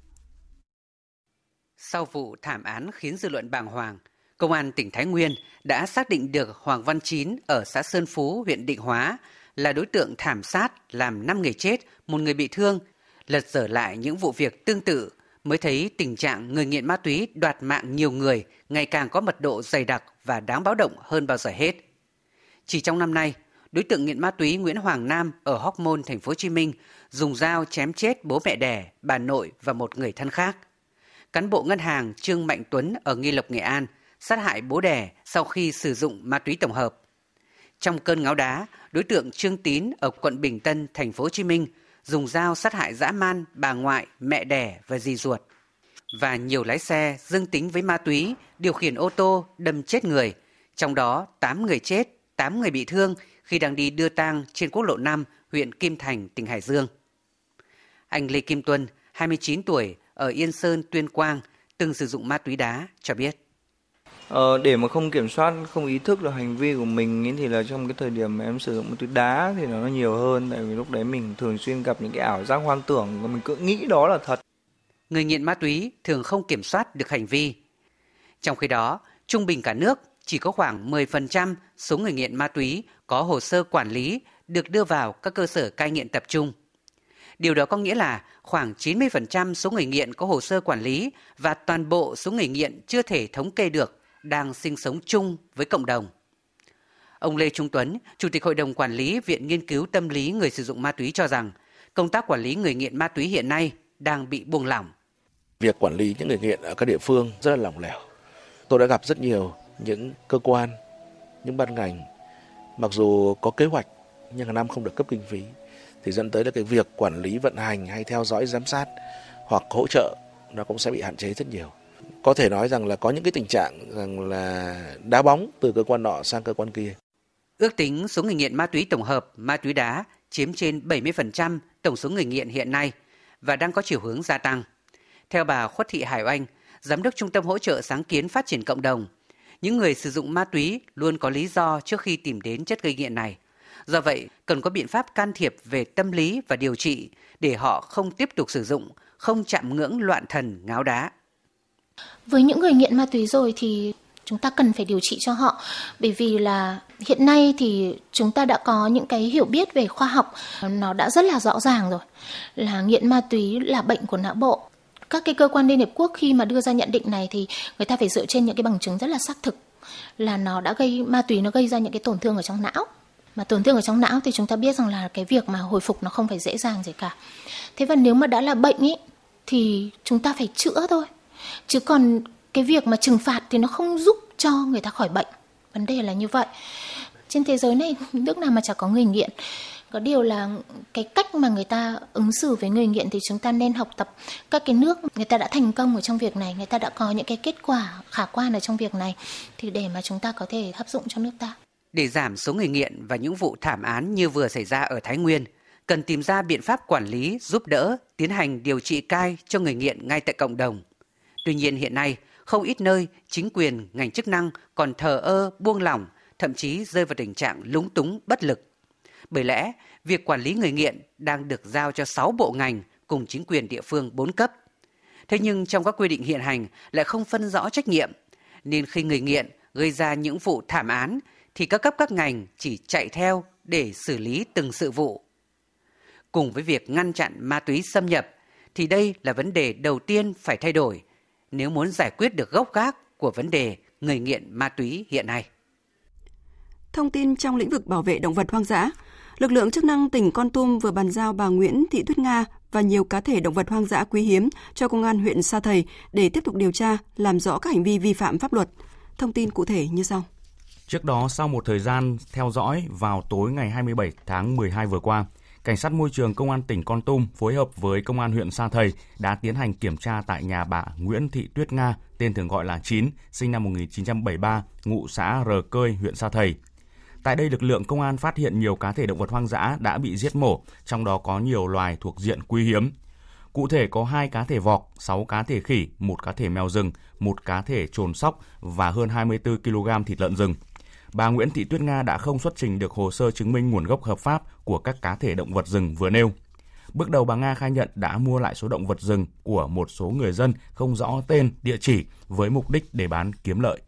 Sau vụ thảm án khiến dư luận bàng hoàng, Công an tỉnh Thái Nguyên đã xác định được Hoàng Văn Chín ở xã Sơn Phú, huyện Định Hóa là đối tượng thảm sát làm 5 người chết, 1 người bị thương. Lật dở lại những vụ việc tương tự mới thấy tình trạng người nghiện ma túy đoạt mạng nhiều người ngày càng có mật độ dày đặc và đáng báo động hơn bao giờ hết. Chỉ trong năm nay, đối tượng nghiện ma túy Nguyễn Hoàng Nam ở Hóc Môn, thành phố Hồ Chí Minh dùng dao chém chết bố mẹ đẻ, bà nội và 1 người thân khác. Cán bộ ngân hàng Trương Mạnh Tuấn ở Nghi Lộc, Nghệ An sát hại bố đẻ sau khi sử dụng ma túy tổng hợp. Trong cơn ngáo đá, đối tượng Trương Tín ở quận Bình Tân, thành phố Hồ Chí Minh dùng dao sát hại dã man bà ngoại, mẹ đẻ và dì ruột. Và nhiều lái xe dương tính với ma túy điều khiển ô tô đâm chết người, Trong đó, 8 người chết, 8 người bị thương khi đang đi đưa tang trên quốc lộ 5, huyện Kim Thành, tỉnh Hải Dương. Anh Lê Kim Tuân, 29 tuổi, ở Yên Sơn, Tuyên Quang, từng sử dụng ma túy đá, cho biết. Để mà không kiểm soát, không ý thức được hành vi của mình thì là trong cái thời điểm mà em sử dụng ma túy đá thì nó nhiều hơn. Tại vì lúc đấy mình thường xuyên gặp những cái ảo giác hoang tưởng và mình cứ nghĩ đó là thật. Người nghiện ma túy thường không kiểm soát được hành vi. Trong khi đó, trung bình cả nước chỉ có khoảng 10% số người nghiện ma túy có hồ sơ quản lý được đưa vào các cơ sở cai nghiện tập trung. Điều đó có nghĩa là khoảng 90% số người nghiện có hồ sơ quản lý và toàn bộ số người nghiện chưa thể thống kê được đang sinh sống chung với cộng đồng. Ông Lê Trung Tuấn, Chủ tịch Hội đồng Quản lý Viện Nghiên cứu Tâm lý Người sử dụng ma túy cho rằng công tác quản lý người nghiện ma túy hiện nay đang bị buông lỏng. Việc quản lý những người nghiện ở các địa phương rất là lỏng lẻo. Tôi đã gặp rất nhiều những cơ quan, những ban ngành mặc dù có kế hoạch nhưng hàng năm không được cấp kinh phí thì dẫn tới là cái việc quản lý vận hành hay theo dõi giám sát hoặc hỗ trợ nó cũng sẽ bị hạn chế rất nhiều. Có thể nói rằng là có những cái tình trạng rằng là đá bóng từ cơ quan nọ sang cơ quan kia. Ước tính số người nghiện ma túy tổng hợp, ma túy đá chiếm trên 70% tổng số người nghiện hiện nay và đang có chiều hướng gia tăng. Theo bà Khuất Thị Hải Oanh, Giám đốc Trung tâm Hỗ trợ Sáng kiến Phát triển Cộng đồng, những người sử dụng ma túy luôn có lý do trước khi tìm đến chất gây nghiện này. Do vậy, cần có biện pháp can thiệp về tâm lý và điều trị để họ không tiếp tục sử dụng, không chạm ngưỡng loạn thần ngáo đá. Với những người nghiện ma túy rồi thì chúng ta cần phải điều trị cho họ. Bởi vì là hiện nay thì chúng ta đã có những cái hiểu biết về khoa học, nó đã rất là rõ ràng rồi. Là nghiện ma túy là bệnh của não bộ. Các cái cơ quan Liên Hiệp Quốc khi mà đưa ra nhận định này thì người ta phải dựa trên những cái bằng chứng rất là xác thực là nó đã gây ma túy, nó gây ra những cái tổn thương ở trong não. Mà tổn thương ở trong não thì chúng ta biết rằng là cái việc mà hồi phục nó không phải dễ dàng gì cả. Thế và nếu mà đã là bệnh ấy thì chúng ta phải chữa thôi. Chứ còn cái việc mà trừng phạt thì nó không giúp cho người ta khỏi bệnh. Vấn đề là như vậy. Trên thế giới này nước nào mà chả có người nghiện. Có điều là cái cách mà người ta ứng xử với người nghiện thì chúng ta nên học tập các cái nước người ta đã thành công ở trong việc này, người ta đã có những cái kết quả khả quan ở trong việc này thì để mà chúng ta có thể áp dụng cho nước ta. Để giảm số người nghiện và những vụ thảm án như vừa xảy ra ở Thái Nguyên, cần tìm ra biện pháp quản lý, giúp đỡ, tiến hành điều trị cai cho người nghiện ngay tại cộng đồng. Tuy nhiên hiện nay, không ít nơi chính quyền, ngành chức năng còn thờ ơ, buông lỏng, thậm chí rơi vào tình trạng lúng túng, bất lực. Bởi lẽ, việc quản lý người nghiện đang được giao cho 6 bộ ngành cùng chính quyền địa phương 4 cấp. Thế nhưng trong các quy định hiện hành lại không phân rõ trách nhiệm, nên khi người nghiện gây ra những vụ thảm án thì các cấp các ngành chỉ chạy theo để xử lý từng sự vụ. Cùng với việc ngăn chặn ma túy xâm nhập thì đây là vấn đề đầu tiên phải thay đổi nếu muốn giải quyết được gốc gác của vấn đề người nghiện ma túy hiện nay. Thông tin trong lĩnh vực bảo vệ động vật hoang dã, lực lượng chức năng tỉnh Kon Tum vừa bàn giao bà Nguyễn Thị Tuyết Nga và nhiều cá thể động vật hoang dã quý hiếm cho công an huyện Sa Thầy để tiếp tục điều tra, làm rõ các hành vi vi phạm pháp luật. Thông tin cụ thể như sau. Trước đó, sau một thời gian theo dõi, vào tối ngày 27 tháng 12 vừa qua, Cảnh sát môi trường Công an tỉnh Kon Tum phối hợp với Công an huyện Sa Thầy đã tiến hành kiểm tra tại nhà bà Nguyễn Thị Tuyết Nga, tên thường gọi là 9, sinh năm 1973, ngụ xã Rờ Cơi, huyện Sa Thầy. Tại đây, lực lượng công an phát hiện nhiều cá thể động vật hoang dã đã bị giết mổ, trong đó có nhiều loài thuộc diện quý hiếm. Cụ thể có 2 cá thể vọc, 6 cá thể khỉ, 1 cá thể mèo rừng, 1 cá thể chồn sóc và hơn 24 kg thịt lợn rừng. Bà Nguyễn Thị Tuyết Nga đã không xuất trình được hồ sơ chứng minh nguồn gốc hợp pháp của các cá thể động vật rừng vừa nêu. Bước đầu bà Nga khai nhận đã mua lại số động vật rừng của một số người dân không rõ tên, địa chỉ với mục đích để bán kiếm lợi.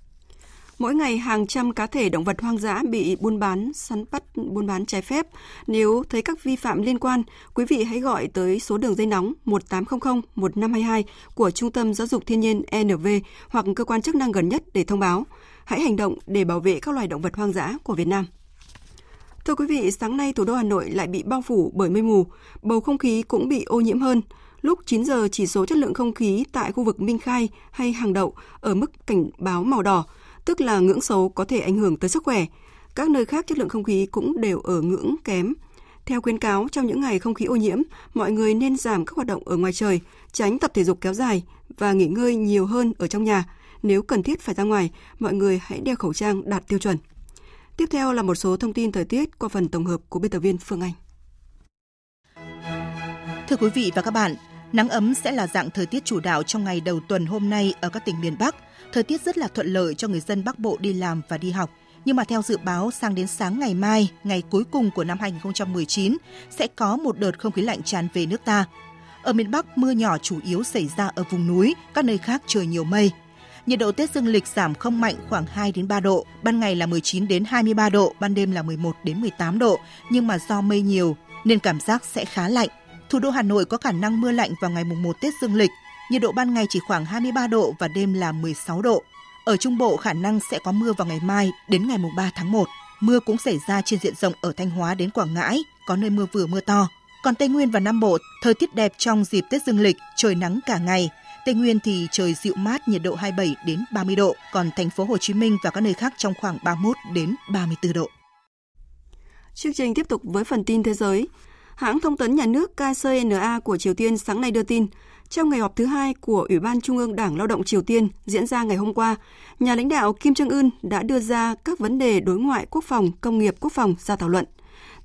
Mỗi ngày hàng trăm cá thể động vật hoang dã bị buôn bán, săn bắt, buôn bán trái phép. Nếu thấy các vi phạm liên quan, quý vị hãy gọi tới số đường dây nóng 1800 1522 của Trung tâm Giáo dục Thiên nhiên ENV hoặc cơ quan chức năng gần nhất để thông báo. Hãy hành động để bảo vệ các loài động vật hoang dã của Việt Nam. Thưa quý vị, sáng nay thủ đô Hà Nội lại bị bao phủ bởi mây mù, bầu không khí cũng bị ô nhiễm hơn. Lúc 9 giờ chỉ số chất lượng không khí tại khu vực Minh Khai hay Hàng Đậu ở mức cảnh báo màu đỏ, tức là ngưỡng xấu có thể ảnh hưởng tới sức khỏe. Các nơi khác chất lượng không khí cũng đều ở ngưỡng kém. Theo khuyến cáo, trong những ngày không khí ô nhiễm, mọi người nên giảm các hoạt động ở ngoài trời, tránh tập thể dục kéo dài và nghỉ ngơi nhiều hơn ở trong nhà Nếu cần thiết phải ra ngoài, mọi người hãy đeo khẩu trang đạt tiêu chuẩn. Tiếp theo là một số thông tin thời tiết qua phần tổng hợp của biên tập viên Phương Anh. Thưa quý vị và các bạn, nắng ấm sẽ là dạng thời tiết chủ đạo trong ngày đầu tuần hôm nay ở các tỉnh miền Bắc. Thời tiết rất là thuận lợi cho người dân Bắc Bộ đi làm và đi học. Nhưng mà theo dự báo, sang đến sáng ngày mai, ngày cuối cùng của năm 2019, sẽ có một đợt không khí lạnh tràn về nước ta. Ở miền Bắc, mưa nhỏ chủ yếu xảy ra ở vùng núi, các nơi khác trời nhiều mây. Nhiệt độ Tết dương lịch giảm không mạnh khoảng 2-3 độ, ban ngày là 19-23 độ, ban đêm là 11-18 độ, nhưng mà do mây nhiều nên cảm giác sẽ khá lạnh. Thủ đô Hà Nội có khả năng mưa lạnh vào ngày mùng 1 Tết dương lịch, nhiệt độ ban ngày chỉ khoảng 23 độ và đêm là 16 độ. Ở Trung Bộ khả năng sẽ có mưa vào ngày mai đến ngày mùng 3 tháng 1. Mưa cũng xảy ra trên diện rộng ở Thanh Hóa đến Quảng Ngãi, có nơi mưa vừa mưa to. Còn Tây Nguyên và Nam Bộ, thời tiết đẹp trong dịp Tết dương lịch, trời nắng cả ngày. Tây Nguyên thì trời dịu mát, nhiệt độ 27-30 độ, còn thành phố Hồ Chí Minh và các nơi khác trong khoảng 31-34 độ. Chương trình tiếp tục với phần tin thế giới. Hãng thông tấn nhà nước KCNA của Triều Tiên sáng nay đưa tin, trong ngày họp thứ hai của Ủy ban Trung ương Đảng Lao động Triều Tiên diễn ra ngày hôm qua, nhà lãnh đạo Kim Jong-un đã đưa ra các vấn đề đối ngoại, quốc phòng, công nghiệp, quốc phòng ra thảo luận.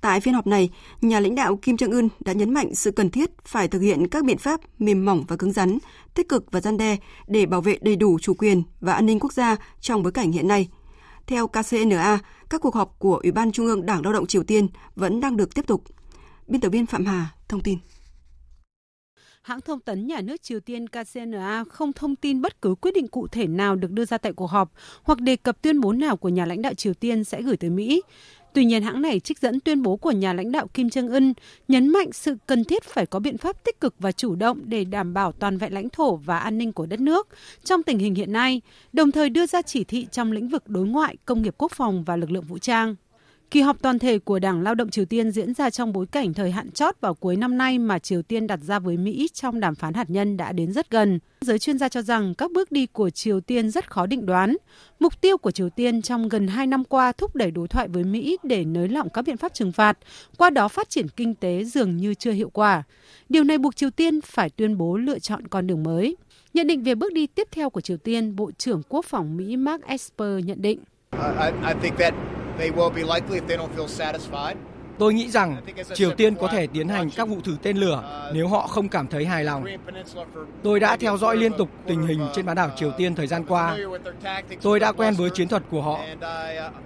Tại phiên họp này, nhà lãnh đạo Kim Jong-un đã nhấn mạnh sự cần thiết phải thực hiện các biện pháp mềm mỏng và cứng rắn, tích cực và răn đe để bảo vệ đầy đủ chủ quyền và an ninh quốc gia trong bối cảnh hiện nay. Theo KCNA, các cuộc họp của Ủy ban Trung ương Đảng Lao động Triều Tiên vẫn đang được tiếp tục. Biên tập viên Phạm Hà thông tin. Hãng thông tấn nhà nước Triều Tiên KCNA không thông tin bất cứ quyết định cụ thể nào được đưa ra tại cuộc họp hoặc đề cập tuyên bố nào của nhà lãnh đạo Triều Tiên sẽ gửi tới Mỹ. Tuy nhiên, hãng này trích dẫn tuyên bố của nhà lãnh đạo Kim Jong-un, nhấn mạnh sự cần thiết phải có biện pháp tích cực và chủ động để đảm bảo toàn vẹn lãnh thổ và an ninh của đất nước trong tình hình hiện nay, đồng thời đưa ra chỉ thị trong lĩnh vực đối ngoại, công nghiệp quốc phòng và lực lượng vũ trang. Kỳ họp toàn thể của Đảng Lao động Triều Tiên diễn ra trong bối cảnh thời hạn chót vào cuối năm nay mà Triều Tiên đặt ra với Mỹ trong đàm phán hạt nhân đã đến rất gần. Giới chuyên gia cho rằng các bước đi của Triều Tiên rất khó định đoán. Mục tiêu của Triều Tiên trong gần 2 năm qua thúc đẩy đối thoại với Mỹ để nới lỏng các biện pháp trừng phạt, qua đó phát triển kinh tế dường như chưa hiệu quả. Điều này buộc Triều Tiên phải tuyên bố lựa chọn con đường mới. Nhận định về bước đi tiếp theo của Triều Tiên, Bộ trưởng Quốc phòng Mỹ Mark Esper nhận định. Tôi nghĩ rằng Triều Tiên có thể tiến hành các vụ thử tên lửa nếu họ không cảm thấy hài lòng. Tôi đã theo dõi liên tục tình hình trên bán đảo Triều Tiên thời gian qua. Tôi đã quen với chiến thuật của họ.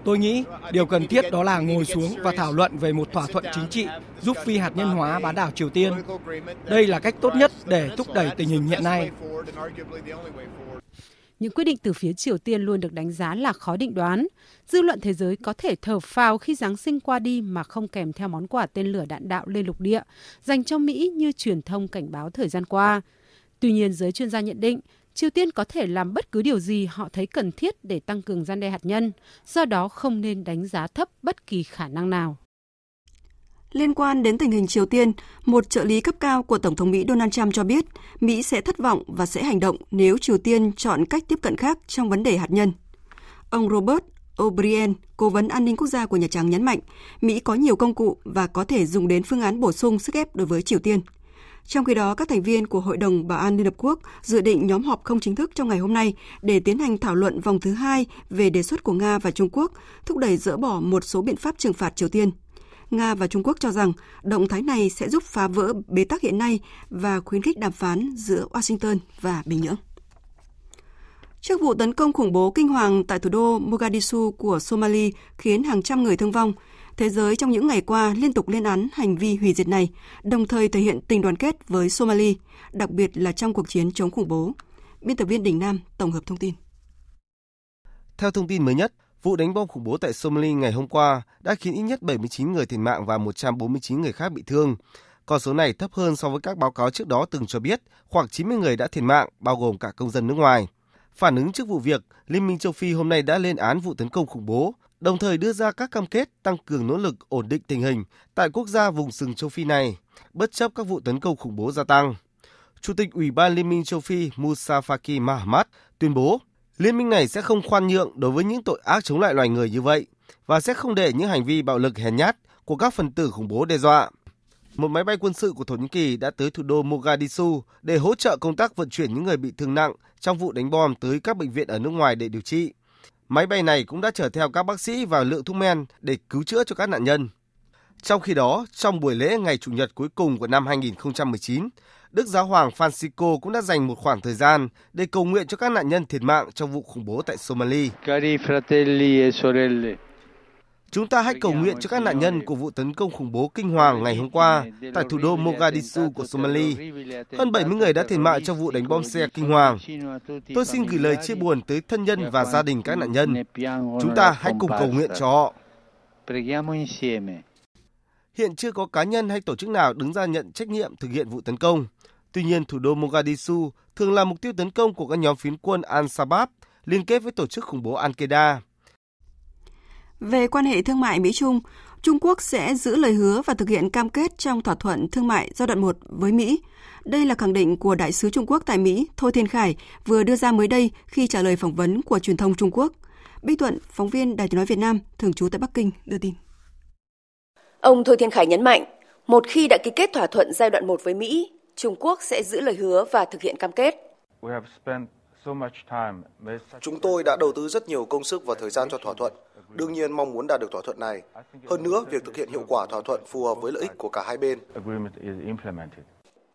Tôi nghĩ điều cần thiết đó là ngồi xuống và thảo luận về một thỏa thuận chính trị giúp phi hạt nhân hóa bán đảo Triều Tiên. Đây là cách tốt nhất để thúc đẩy tình hình hiện nay. Những quyết định từ phía Triều Tiên luôn được đánh giá là khó định đoán. Dư luận thế giới có thể thở phào khi Giáng sinh qua đi mà không kèm theo món quà tên lửa đạn đạo lên lục địa dành cho Mỹ như truyền thông cảnh báo thời gian qua. Tuy nhiên, giới chuyên gia nhận định, Triều Tiên có thể làm bất cứ điều gì họ thấy cần thiết để tăng cường răn đe hạt nhân, do đó không nên đánh giá thấp bất kỳ khả năng nào. Liên quan đến tình hình Triều Tiên, một trợ lý cấp cao của Tổng thống Mỹ Donald Trump cho biết Mỹ sẽ thất vọng và sẽ hành động nếu Triều Tiên chọn cách tiếp cận khác trong vấn đề hạt nhân. Ông Robert O'Brien, cố vấn an ninh quốc gia của Nhà Trắng nhấn mạnh Mỹ có nhiều công cụ và có thể dùng đến phương án bổ sung sức ép đối với Triều Tiên. Trong khi đó, các thành viên của Hội đồng Bảo an Liên Hợp Quốc dự định nhóm họp không chính thức trong ngày hôm nay để tiến hành thảo luận vòng thứ hai về đề xuất của Nga và Trung Quốc thúc đẩy dỡ bỏ một số biện pháp trừng phạt Triều Tiên. Nga và Trung Quốc cho rằng động thái này sẽ giúp phá vỡ bế tắc hiện nay và khuyến khích đàm phán giữa Washington và Bình Nhưỡng. Trước vụ tấn công khủng bố kinh hoàng tại thủ đô Mogadishu của Somalia khiến hàng trăm người thương vong, thế giới trong những ngày qua liên tục lên án hành vi hủy diệt này, đồng thời thể hiện tình đoàn kết với Somalia, đặc biệt là trong cuộc chiến chống khủng bố. Biên tập viên Đình Nam tổng hợp thông tin. Theo thông tin mới nhất, vụ đánh bom khủng bố tại Somalia ngày hôm qua đã khiến ít nhất 79 người thiệt mạng và 149 người khác bị thương. Con số này thấp hơn so với các báo cáo trước đó từng cho biết khoảng 90 người đã thiệt mạng, bao gồm cả công dân nước ngoài. Phản ứng trước vụ việc, Liên minh châu Phi hôm nay đã lên án vụ tấn công khủng bố, đồng thời đưa ra các cam kết tăng cường nỗ lực ổn định tình hình tại quốc gia vùng sừng châu Phi này, bất chấp các vụ tấn công khủng bố gia tăng. Chủ tịch Ủy ban Liên minh châu Phi Musa Faki Mahamat tuyên bố, Liên minh này sẽ không khoan nhượng đối với những tội ác chống lại loài người như vậy và sẽ không để những hành vi bạo lực hèn nhát của các phần tử khủng bố đe dọa. Một máy bay quân sự của Thổ Nhĩ Kỳ đã tới thủ đô Mogadishu để hỗ trợ công tác vận chuyển những người bị thương nặng trong vụ đánh bom tới các bệnh viện ở nước ngoài để điều trị. Máy bay này cũng đã chở theo các bác sĩ và lượng thuốc men để cứu chữa cho các nạn nhân. Trong khi đó, trong buổi lễ ngày Chủ nhật cuối cùng của năm 2019, Đức Giáo hoàng Francisco cũng đã dành một khoảng thời gian để cầu nguyện cho các nạn nhân thiệt mạng trong vụ khủng bố tại Somalia. Cari fratelli e sorelle. Chúng ta hãy cầu nguyện cho các nạn nhân của vụ tấn công khủng bố kinh hoàng ngày hôm qua tại thủ đô Mogadishu của Somalia. Hơn 70 người đã thiệt mạng trong vụ đánh bom xe kinh hoàng. Tôi xin gửi lời chia buồn tới thân nhân và gia đình các nạn nhân. Chúng ta hãy cùng cầu nguyện cho họ. Hiện chưa có cá nhân hay tổ chức nào đứng ra nhận trách nhiệm thực hiện vụ tấn công. Tuy nhiên, thủ đô Mogadishu thường là mục tiêu tấn công của các nhóm phiến quân Al-Shabaab liên kết với tổ chức khủng bố Al-Qaeda. Về quan hệ thương mại Mỹ-Trung, Trung Quốc sẽ giữ lời hứa và thực hiện cam kết trong thỏa thuận thương mại giai đoạn 1 với Mỹ. Đây là khẳng định của Đại sứ Trung Quốc tại Mỹ Thôi Thiên Khải vừa đưa ra mới đây khi trả lời phỏng vấn của truyền thông Trung Quốc. Bích Thuận, phóng viên Đài Tiếng nói Việt Nam, thường trú tại Bắc Kinh, đưa tin. Ông Thôi Thiên Khải nhấn mạnh, một khi đã ký kết thỏa thuận giai đoạn 1 với Mỹ, Trung Quốc sẽ giữ lời hứa và thực hiện cam kết. Chúng tôi đã đầu tư rất nhiều công sức và thời gian cho thỏa thuận. Đương nhiên mong muốn đạt được thỏa thuận này. Hơn nữa, việc thực hiện hiệu quả thỏa thuận phù hợp với lợi ích của cả hai bên.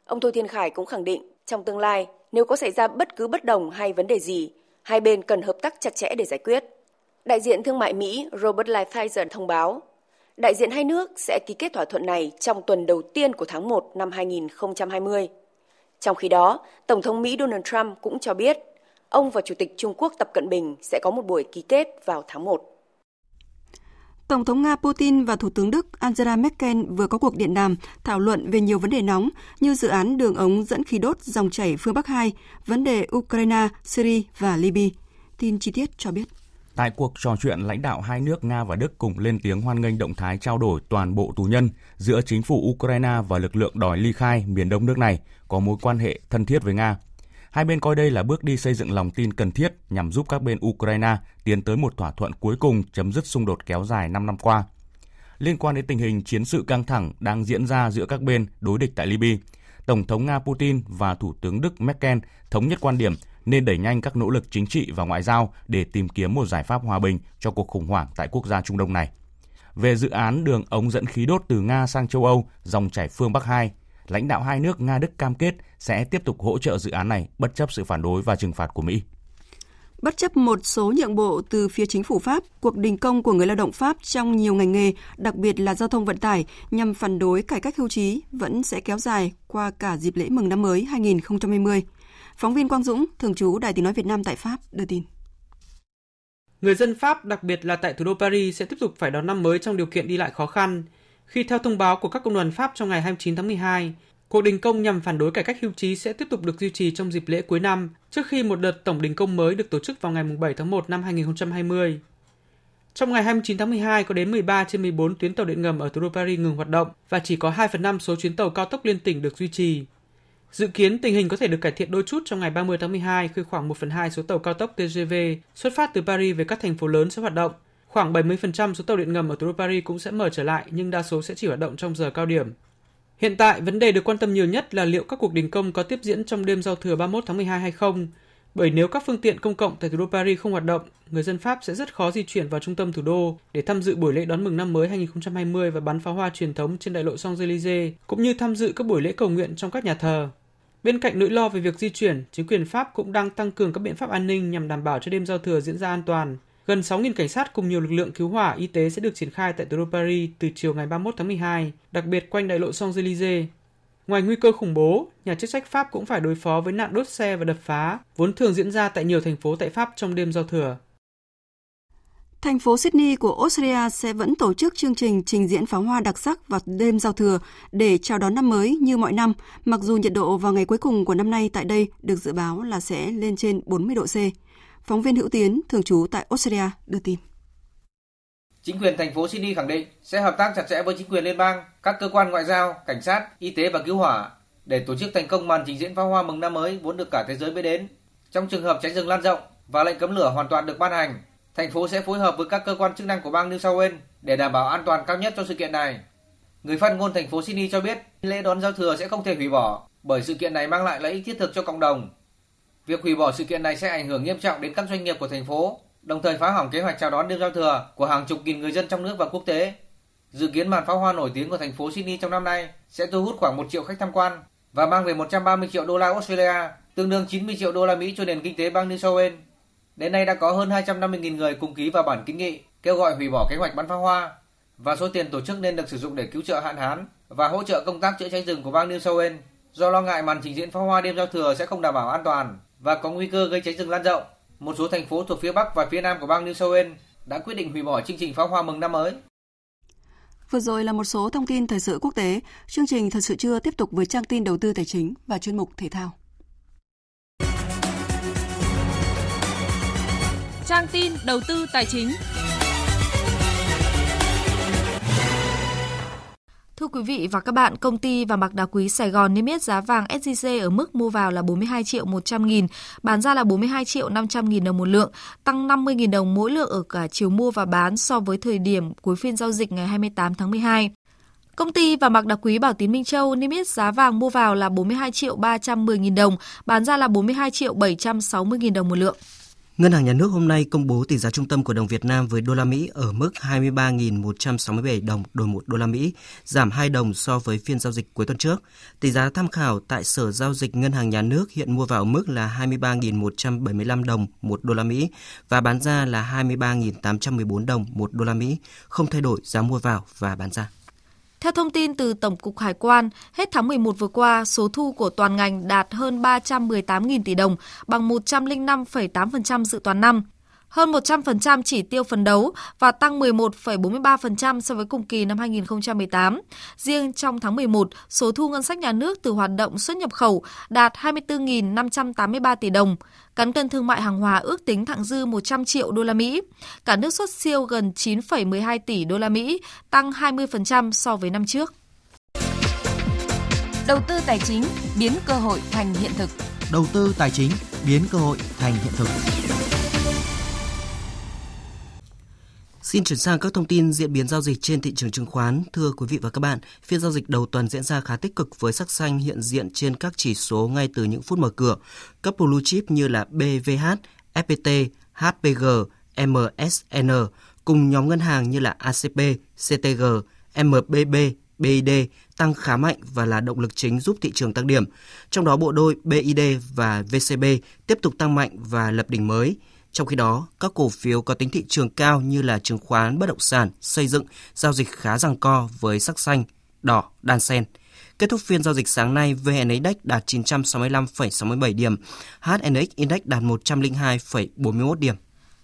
Ông Thôi Thiên Khải cũng khẳng định, trong tương lai, nếu có xảy ra bất cứ bất đồng hay vấn đề gì, hai bên cần hợp tác chặt chẽ để giải quyết. Đại diện thương mại Mỹ Robert Lighthizer thông báo, đại diện hai nước sẽ ký kết thỏa thuận này trong tuần đầu tiên của tháng 1 năm 2020. Trong khi đó, Tổng thống Mỹ Donald Trump cũng cho biết, ông và Chủ tịch Trung Quốc Tập Cận Bình sẽ có một buổi ký kết vào tháng 1. Tổng thống Nga Putin và Thủ tướng Đức Angela Merkel vừa có cuộc điện đàm thảo luận về nhiều vấn đề nóng như dự án đường ống dẫn khí đốt dòng chảy phương Bắc 2, vấn đề Ukraine, Syria và Libya. Tin chi tiết cho biết. Tại cuộc trò chuyện, lãnh đạo hai nước Nga và Đức cùng lên tiếng hoan nghênh động thái trao đổi toàn bộ tù nhân giữa chính phủ Ukraine và lực lượng đòi ly khai miền đông nước này có mối quan hệ thân thiết với Nga. Hai bên coi đây là bước đi xây dựng lòng tin cần thiết nhằm giúp các bên Ukraine tiến tới một thỏa thuận cuối cùng chấm dứt xung đột kéo dài 5 năm qua. Liên quan đến tình hình chiến sự căng thẳng đang diễn ra giữa các bên đối địch tại Libya, Tổng thống Nga Putin và Thủ tướng Đức Merkel thống nhất quan điểm nên đẩy nhanh các nỗ lực chính trị và ngoại giao để tìm kiếm một giải pháp hòa bình cho cuộc khủng hoảng tại quốc gia Trung Đông này. Về dự án đường ống dẫn khí đốt từ Nga sang châu Âu, dòng chảy phương Bắc 2, lãnh đạo hai nước Nga-Đức cam kết sẽ tiếp tục hỗ trợ dự án này bất chấp sự phản đối và trừng phạt của Mỹ. Bất chấp một số nhượng bộ từ phía chính phủ Pháp, cuộc đình công của người lao động Pháp trong nhiều ngành nghề, đặc biệt là giao thông vận tải, nhằm phản đối cải cách hưu trí vẫn sẽ kéo dài qua cả dịp lễ mừng năm mới 2020. Phóng viên Quang Dũng, thường trú Đài Tiếng nói Việt Nam tại Pháp, đưa tin. Người dân Pháp, đặc biệt là tại thủ đô Paris, sẽ tiếp tục phải đón năm mới trong điều kiện đi lại khó khăn, khi theo thông báo của các công đoàn Pháp trong ngày 29 tháng 12, cuộc đình công nhằm phản đối cải cách hưu trí sẽ tiếp tục được duy trì trong dịp lễ cuối năm, trước khi một đợt tổng đình công mới được tổ chức vào ngày 7 tháng 1 năm 2020. Trong ngày 29 tháng 12, có đến 13 trên 14 tuyến tàu điện ngầm ở thủ đô Paris ngừng hoạt động và chỉ có 2/5 số chuyến tàu cao tốc liên tỉnh được duy trì. Dự kiến tình hình có thể được cải thiện đôi chút trong ngày 30 tháng 12 khi khoảng 1/2 số tàu cao tốc TGV xuất phát từ Paris về các thành phố lớn sẽ hoạt động. Khoảng 70% số tàu điện ngầm ở thủ đô Paris cũng sẽ mở trở lại nhưng đa số sẽ chỉ hoạt động trong giờ cao điểm. Hiện tại, vấn đề được quan tâm nhiều nhất là liệu các cuộc đình công có tiếp diễn trong đêm giao thừa 31 tháng 12 hay không. Bởi nếu các phương tiện công cộng tại thủ đô Paris không hoạt động, người dân Pháp sẽ rất khó di chuyển vào trung tâm thủ đô để tham dự buổi lễ đón mừng năm mới 2020 và bắn pháo hoa truyền thống trên đại lộ Champs-Élysées, cũng như tham dự các buổi lễ cầu nguyện trong các nhà thờ. Bên cạnh nỗi lo về việc di chuyển, chính quyền Pháp cũng đang tăng cường các biện pháp an ninh nhằm đảm bảo cho đêm giao thừa diễn ra an toàn. Gần 6.000 cảnh sát cùng nhiều lực lượng cứu hỏa y tế sẽ được triển khai tại thủ đô Paris từ chiều ngày 31 tháng 12, đặc biệt quanh đại lộ Champs-Élysées. Ngoài nguy cơ khủng bố, nhà chức trách Pháp cũng phải đối phó với nạn đốt xe và đập phá, vốn thường diễn ra tại nhiều thành phố tại Pháp trong đêm giao thừa. Thành phố Sydney của Australia sẽ vẫn tổ chức chương trình trình diễn pháo hoa đặc sắc vào đêm giao thừa để chào đón năm mới như mọi năm, mặc dù nhiệt độ vào ngày cuối cùng của năm nay tại đây được dự báo là sẽ lên trên 40 độ C. Phóng viên Hữu Tiến, thường trú tại Australia, đưa tin. Chính quyền thành phố Sydney khẳng định sẽ hợp tác chặt chẽ với chính quyền liên bang, các cơ quan ngoại giao, cảnh sát, y tế và cứu hỏa để tổ chức thành công màn trình diễn pháo hoa mừng năm mới vốn được cả thế giới biết đến. Trong trường hợp cháy rừng lan rộng và lệnh cấm lửa hoàn toàn được ban hành, thành phố sẽ phối hợp với các cơ quan chức năng của bang New South Wales để đảm bảo an toàn cao nhất cho sự kiện này. Người phát ngôn thành phố Sydney cho biết lễ đón giao thừa sẽ không thể hủy bỏ bởi sự kiện này mang lại lợi ích thiết thực cho cộng đồng. Việc hủy bỏ sự kiện này sẽ ảnh hưởng nghiêm trọng đến các doanh nghiệp của thành phố, đồng thời phá hỏng kế hoạch chào đón đêm giao thừa của hàng chục nghìn người dân trong nước và quốc tế. Dự kiến màn pháo hoa nổi tiếng của thành phố Sydney trong năm nay sẽ thu hút khoảng 1 triệu khách tham quan và mang về 130 triệu đô la Australia, tương đương 90 triệu đô la Mỹ cho nền kinh tế bang New South Wales. Đến nay đã có hơn 250.000 người cùng ký vào bản kiến nghị kêu gọi hủy bỏ kế hoạch bắn pháo hoa và số tiền tổ chức nên được sử dụng để cứu trợ hạn hán và hỗ trợ công tác chữa cháy rừng của bang New South Wales do lo ngại màn trình diễn pháo hoa đêm giao thừa sẽ không đảm bảo an toàn và có nguy cơ gây cháy rừng lan rộng. Một số thành phố thuộc phía Bắc và phía Nam của bang New South Wales đã quyết định hủy bỏ chương trình pháo hoa mừng năm mới. Vừa rồi là một số thông tin thời sự quốc tế. Chương trình Thật sự trưa tiếp tục với trang tin đầu tư tài chính và chuyên mục thể thao. Trang tin đầu tư tài chính. Thưa quý vị và các bạn, công ty vàng bạc đá quý Sài Gòn niêm yết giá vàng SJC ở mức mua vào là 42.100.000, bán ra là 42.500.000 đồng một lượng, tăng 50.000 đồng mỗi lượng ở cả chiều mua và bán so với thời điểm cuối phiên giao dịch ngày 28 tháng 12. Công ty vàng bạc đá quý Bảo Tín Minh Châu niêm yết giá vàng mua vào là 42.310.000 đồng, bán ra là 42.760.000 đồng một lượng. Ngân hàng Nhà nước hôm nay công bố tỷ giá trung tâm của đồng Việt Nam với đô la Mỹ ở mức 23.167 đồng đổi 1 đô la Mỹ, giảm 2 đồng so với phiên giao dịch cuối tuần trước. Tỷ giá tham khảo tại Sở Giao dịch Ngân hàng Nhà nước hiện mua vào ở mức là 23.175 đồng 1 đô la Mỹ và bán ra là 23.814 đồng 1 đô la Mỹ, không thay đổi giá mua vào và bán ra. Theo thông tin từ Tổng cục Hải quan, hết tháng 11 vừa qua, số thu của toàn ngành đạt hơn 318.000 tỷ đồng, bằng 105,8% dự toán năm, hơn 100% chỉ tiêu phấn đấu và tăng 11,43% so với cùng kỳ năm 2018. Riêng trong tháng 11, số thu ngân sách nhà nước từ hoạt động xuất nhập khẩu đạt 24.583 tỷ đồng. Cán cân thương mại hàng hóa ước tính thặng dư 100 triệu đô la Mỹ. Cả nước xuất siêu gần 9,12 tỷ đô la Mỹ, tăng 20% so với năm trước. Đầu tư tài chính biến cơ hội thành hiện thực. Đầu tư tài chính biến cơ hội thành hiện thực. Xin chuyển sang các thông tin diễn biến giao dịch trên thị trường chứng khoán. Thưa quý vị và các bạn, phiên giao dịch đầu tuần diễn ra khá tích cực với sắc xanh hiện diện trên các chỉ số ngay từ những phút mở cửa. Các blue chip như là BVH, FPT, HPG, MSN cùng nhóm ngân hàng như là ACP, CTG, MBB, BID tăng khá mạnh và là động lực chính giúp thị trường tăng điểm. Trong đó bộ đôi BID và VCB tiếp tục tăng mạnh và lập đỉnh mới. Trong khi đó, các cổ phiếu có tính thị trường cao như là chứng khoán, bất động sản, xây dựng, giao dịch khá giằng co với sắc xanh, đỏ, đan xen. Kết thúc phiên giao dịch sáng nay, VN Index đạt 965,67 điểm, HNX Index đạt 102,41 điểm.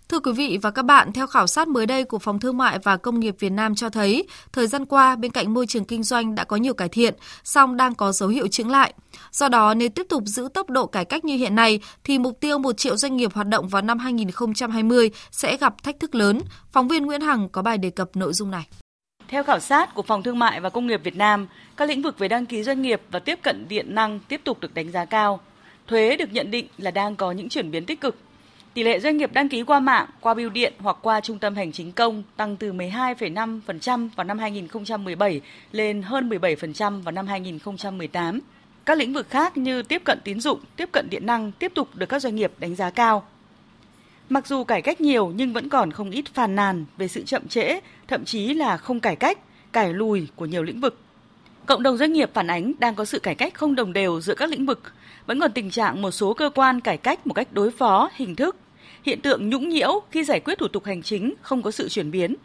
Thưa quý vị và các bạn, theo khảo sát mới đây của Phòng Thương mại và Công nghiệp Việt Nam cho thấy, thời gian qua bên cạnh môi trường kinh doanh đã có nhiều cải thiện, song đang có dấu hiệu chững lại. Do đó, nếu tiếp tục giữ tốc độ cải cách như hiện nay, thì mục tiêu 1 triệu doanh nghiệp hoạt động vào năm 2020 sẽ gặp thách thức lớn. Phóng viên Nguyễn Hằng có bài đề cập nội dung này. Theo khảo sát của Phòng Thương mại và Công nghiệp Việt Nam, các lĩnh vực về đăng ký doanh nghiệp và tiếp cận điện năng tiếp tục được đánh giá cao. Thuế được nhận định là đang có những chuyển biến tích cực. Tỷ lệ doanh nghiệp đăng ký qua mạng, qua bưu điện hoặc qua trung tâm hành chính công tăng từ 12,5% vào năm 2017 lên hơn 17% vào năm 2018. Các lĩnh vực khác như tiếp cận tín dụng, tiếp cận điện năng tiếp tục được các doanh nghiệp đánh giá cao. Mặc dù cải cách nhiều nhưng vẫn còn không ít phàn nàn về sự chậm trễ, thậm chí là không cải cách, cải lùi của nhiều lĩnh vực. Cộng đồng doanh nghiệp phản ánh đang có sự cải cách không đồng đều giữa các lĩnh vực, vẫn còn tình trạng một số cơ quan cải cách một cách đối phó, hình thức, hiện tượng nhũng nhiễu khi giải quyết thủ tục hành chính không có sự chuyển biến.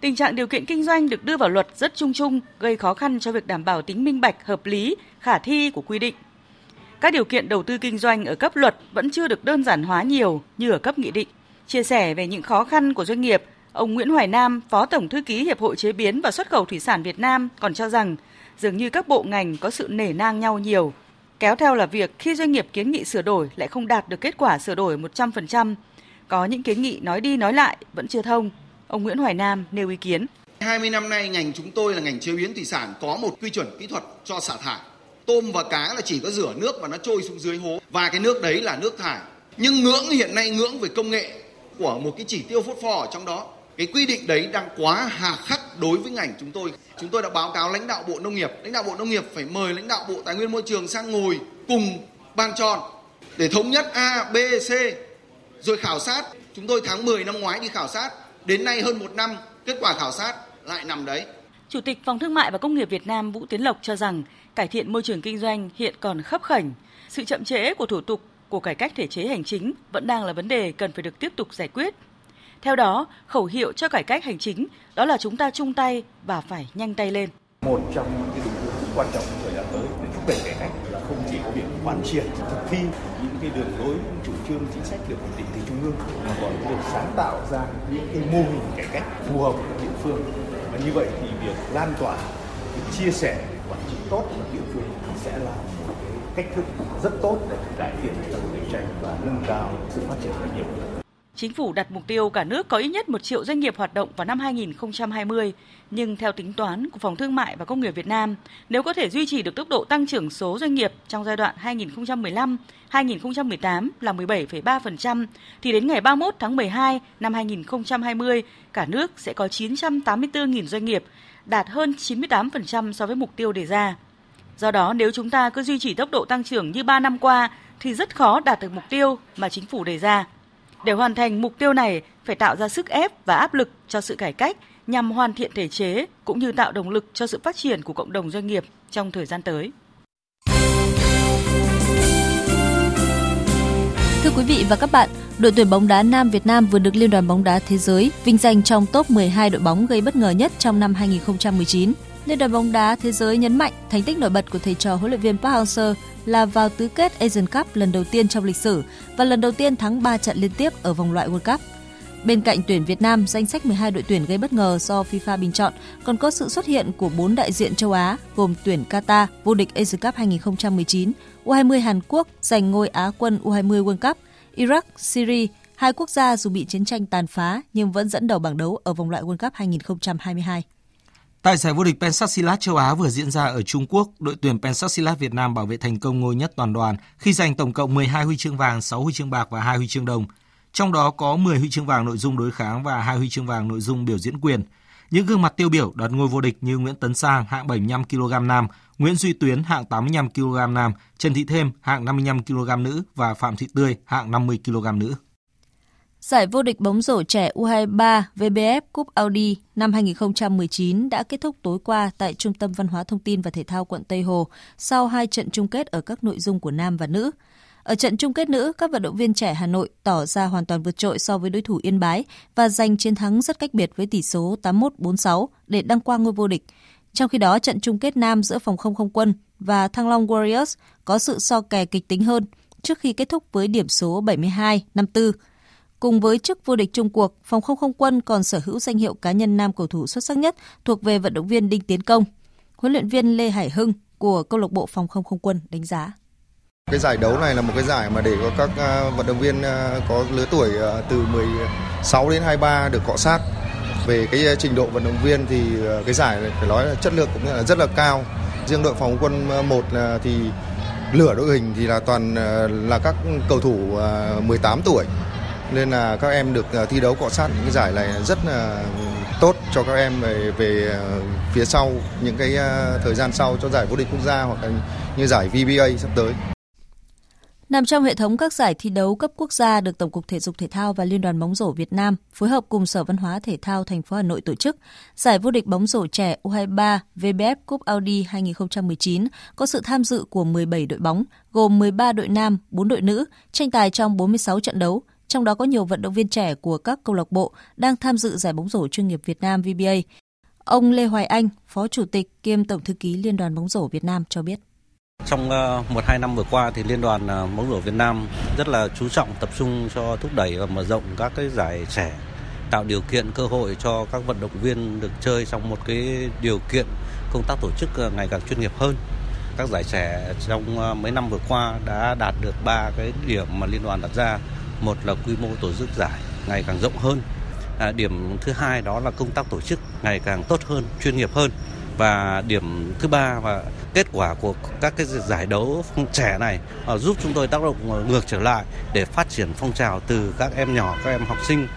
Tình trạng điều kiện kinh doanh được đưa vào luật rất chung chung, gây khó khăn cho việc đảm bảo tính minh bạch, hợp lý, khả thi của quy định. Các điều kiện đầu tư kinh doanh ở cấp luật vẫn chưa được đơn giản hóa nhiều như ở cấp nghị định. Chia sẻ về những khó khăn của doanh nghiệp, ông Nguyễn Hoài Nam, Phó Tổng Thư ký Hiệp hội Chế biến và Xuất khẩu Thủy sản Việt Nam còn cho rằng dường như các bộ ngành có sự nể nang nhau nhiều. Kéo theo là việc khi doanh nghiệp kiến nghị sửa đổi lại không đạt được kết quả sửa đổi 100%. Có những kiến nghị nói đi nói lại vẫn chưa thông. Ông Nguyễn Hoài Nam nêu ý kiến. 20 năm nay ngành chúng tôi là ngành chế biến thủy sản có một quy chuẩn kỹ thuật cho xả thải. Tôm và cá là chỉ có rửa nước và nó trôi xuống dưới hố. Và cái nước đấy là nước thải. Nhưng ngưỡng hiện nay ngưỡng về công nghệ của một cái chỉ tiêu phốt pho ở trong đó. Cái quy định đấy đang quá hà khắc đối với ngành chúng tôi. Chúng tôi đã báo cáo lãnh đạo Bộ Nông nghiệp. Lãnh đạo Bộ Nông nghiệp phải mời lãnh đạo Bộ Tài nguyên Môi trường sang ngồi cùng bàn tròn để thống nhất A, B, C. Rồi khảo sát. Chúng tôi tháng 10 năm ngoái đi khảo sát. Đến nay hơn 1 năm, kết quả khảo sát lại nằm đấy. Chủ tịch Phòng Thương mại và Công nghiệp Việt Nam Vũ Tiến Lộc cho rằng cải thiện môi trường kinh doanh hiện còn khấp khểnh. Sự chậm trễ của thủ tục của cải cách thể chế hành chính vẫn đang là vấn đề cần phải được tiếp tục giải quyết. Theo đó, khẩu hiệu cho cải cách hành chính đó là chúng ta chung tay và phải nhanh tay lên. Một trong những định hướng quan trọng thời gian tới để thúc đẩy cải cách là không chỉ có việc quán triệt thực thi những cái đường lối, chủ trương, chính sách được hoạch định từ trung ương mà còn được sáng tạo ra những cái mô hình cải cách phù hợp với địa phương. Và như vậy thì việc lan tỏa, việc chia sẻ, quản trị tốt ở địa phương sẽ là một cái cách thức rất tốt để cải thiện năng lực cạnh tranh và nâng cao sự phát triển doanh nghiệp. Chính phủ đặt mục tiêu cả nước có ít nhất 1 triệu doanh nghiệp hoạt động vào năm 2020, nhưng theo tính toán của Phòng Thương mại và Công nghiệp Việt Nam, nếu có thể duy trì được tốc độ tăng trưởng số doanh nghiệp trong giai đoạn 2015-2018 là 17,3%, thì đến ngày 31 tháng 12 năm 2020, cả nước sẽ có 984.000 doanh nghiệp, đạt hơn 98% so với mục tiêu đề ra. Do đó, nếu chúng ta cứ duy trì tốc độ tăng trưởng như 3 năm qua, thì rất khó đạt được mục tiêu mà chính phủ đề ra. Để hoàn thành mục tiêu này, phải tạo ra sức ép và áp lực cho sự cải cách nhằm hoàn thiện thể chế cũng như tạo động lực cho sự phát triển của cộng đồng doanh nghiệp trong thời gian tới. Thưa quý vị và các bạn, đội tuyển bóng đá nam Việt Nam vừa được Liên đoàn bóng đá thế giới vinh danh trong top 12 đội bóng gây bất ngờ nhất trong năm 2019. Liên đoàn bóng đá thế giới nhấn mạnh thành tích nổi bật của thầy trò huấn luyện viên Park Hang-seo là vào tứ kết Asian Cup lần đầu tiên trong lịch sử và lần đầu tiên thắng 3 trận liên tiếp ở vòng loại World Cup. Bên cạnh tuyển Việt Nam, danh sách 12 đội tuyển gây bất ngờ do FIFA bình chọn còn có sự xuất hiện của 4 đại diện châu Á gồm tuyển Qatar vô địch Asian Cup 2019, U20 Hàn Quốc giành ngôi Á quân U20 World Cup, Iraq, Syria, hai quốc gia dù bị chiến tranh tàn phá nhưng vẫn dẫn đầu bảng đấu ở vòng loại World Cup 2022. Tại giải vô địch Pencastilat châu Á vừa diễn ra ở Trung Quốc, đội tuyển Pencastilat Việt Nam bảo vệ thành công ngôi nhất toàn đoàn khi giành tổng cộng 12 huy chương vàng, 6 huy chương bạc và 2 huy chương đồng. Trong đó có 10 huy chương vàng nội dung đối kháng và 2 huy chương vàng nội dung biểu diễn quyền. Những gương mặt tiêu biểu đoạt ngôi vô địch như Nguyễn Tấn Sang hạng 75 kg nam, Nguyễn Duy Tuyến hạng 85 kg nam, Trần Thị Thêm hạng 55 kg nữ và Phạm Thị Tươi hạng 50 kg nữ. Giải vô địch bóng rổ trẻ U23 VBF Cup Audi năm 2019 đã kết thúc tối qua tại Trung tâm Văn hóa Thông tin và Thể thao quận Tây Hồ sau 2 trận chung kết ở các nội dung của nam và nữ. Ở trận chung kết nữ, các vận động viên trẻ Hà Nội tỏ ra hoàn toàn vượt trội so với đối thủ Yên Bái và giành chiến thắng rất cách biệt với tỷ số 81-46 để đăng quang ngôi vô địch. Trong khi đó, trận chung kết nam giữa Phòng không không quân và Thăng Long Warriors có sự so kè kịch tính hơn trước khi kết thúc với điểm số 72-54. Cùng với chức vô địch chung cuộc, Phòng không không quân còn sở hữu danh hiệu cá nhân nam cầu thủ xuất sắc nhất thuộc về vận động viên Đinh Tiến Công. Huấn luyện viên Lê Hải Hưng của câu lạc bộ Phòng không không quân đánh giá: cái giải đấu này là một cái giải mà để có các vận động viên có lứa tuổi từ 16 đến 23 được cọ sát. Về cái trình độ vận động viên thì cái giải này phải nói là chất lượng cũng là rất là cao. Riêng đội Phòng không quân 1 thì lửa đội hình thì là toàn là các cầu thủ 18 tuổi. Nên là các em được thi đấu cọ sát những cái giải này rất là tốt cho các em về phía sau, những cái thời gian sau cho giải vô địch quốc gia hoặc là như giải VBA sắp tới. Nằm trong hệ thống các giải thi đấu cấp quốc gia được Tổng cục Thể dục Thể thao và Liên đoàn bóng rổ Việt Nam phối hợp cùng Sở Văn hóa Thể thao thành phố Hà Nội tổ chức, giải vô địch bóng rổ trẻ U23 VBF Cup Audi 2019 có sự tham dự của 17 đội bóng, gồm 13 đội nam, 4 đội nữ, tranh tài trong 46 trận đấu. Trong đó có nhiều vận động viên trẻ của các câu lạc bộ đang tham dự giải bóng rổ chuyên nghiệp Việt Nam VBA. Ông Lê Hoài Anh, Phó Chủ tịch kiêm Tổng thư ký Liên đoàn bóng rổ Việt Nam cho biết. Trong 1-2 năm vừa qua thì Liên đoàn bóng rổ Việt Nam rất là chú trọng tập trung cho thúc đẩy và mở rộng các cái giải trẻ, tạo điều kiện cơ hội cho các vận động viên được chơi trong một cái điều kiện công tác tổ chức ngày càng chuyên nghiệp hơn. Các giải trẻ trong mấy năm vừa qua đã đạt được 3 cái điểm mà Liên đoàn đặt ra. Một là quy mô tổ chức giải ngày càng rộng hơn. Điểm thứ hai đó là công tác tổ chức ngày càng tốt hơn, chuyên nghiệp hơn. Và điểm thứ ba là kết quả của các cái giải đấu trẻ này giúp chúng tôi tác động ngược trở lại để phát triển phong trào từ các em nhỏ, các em học sinh.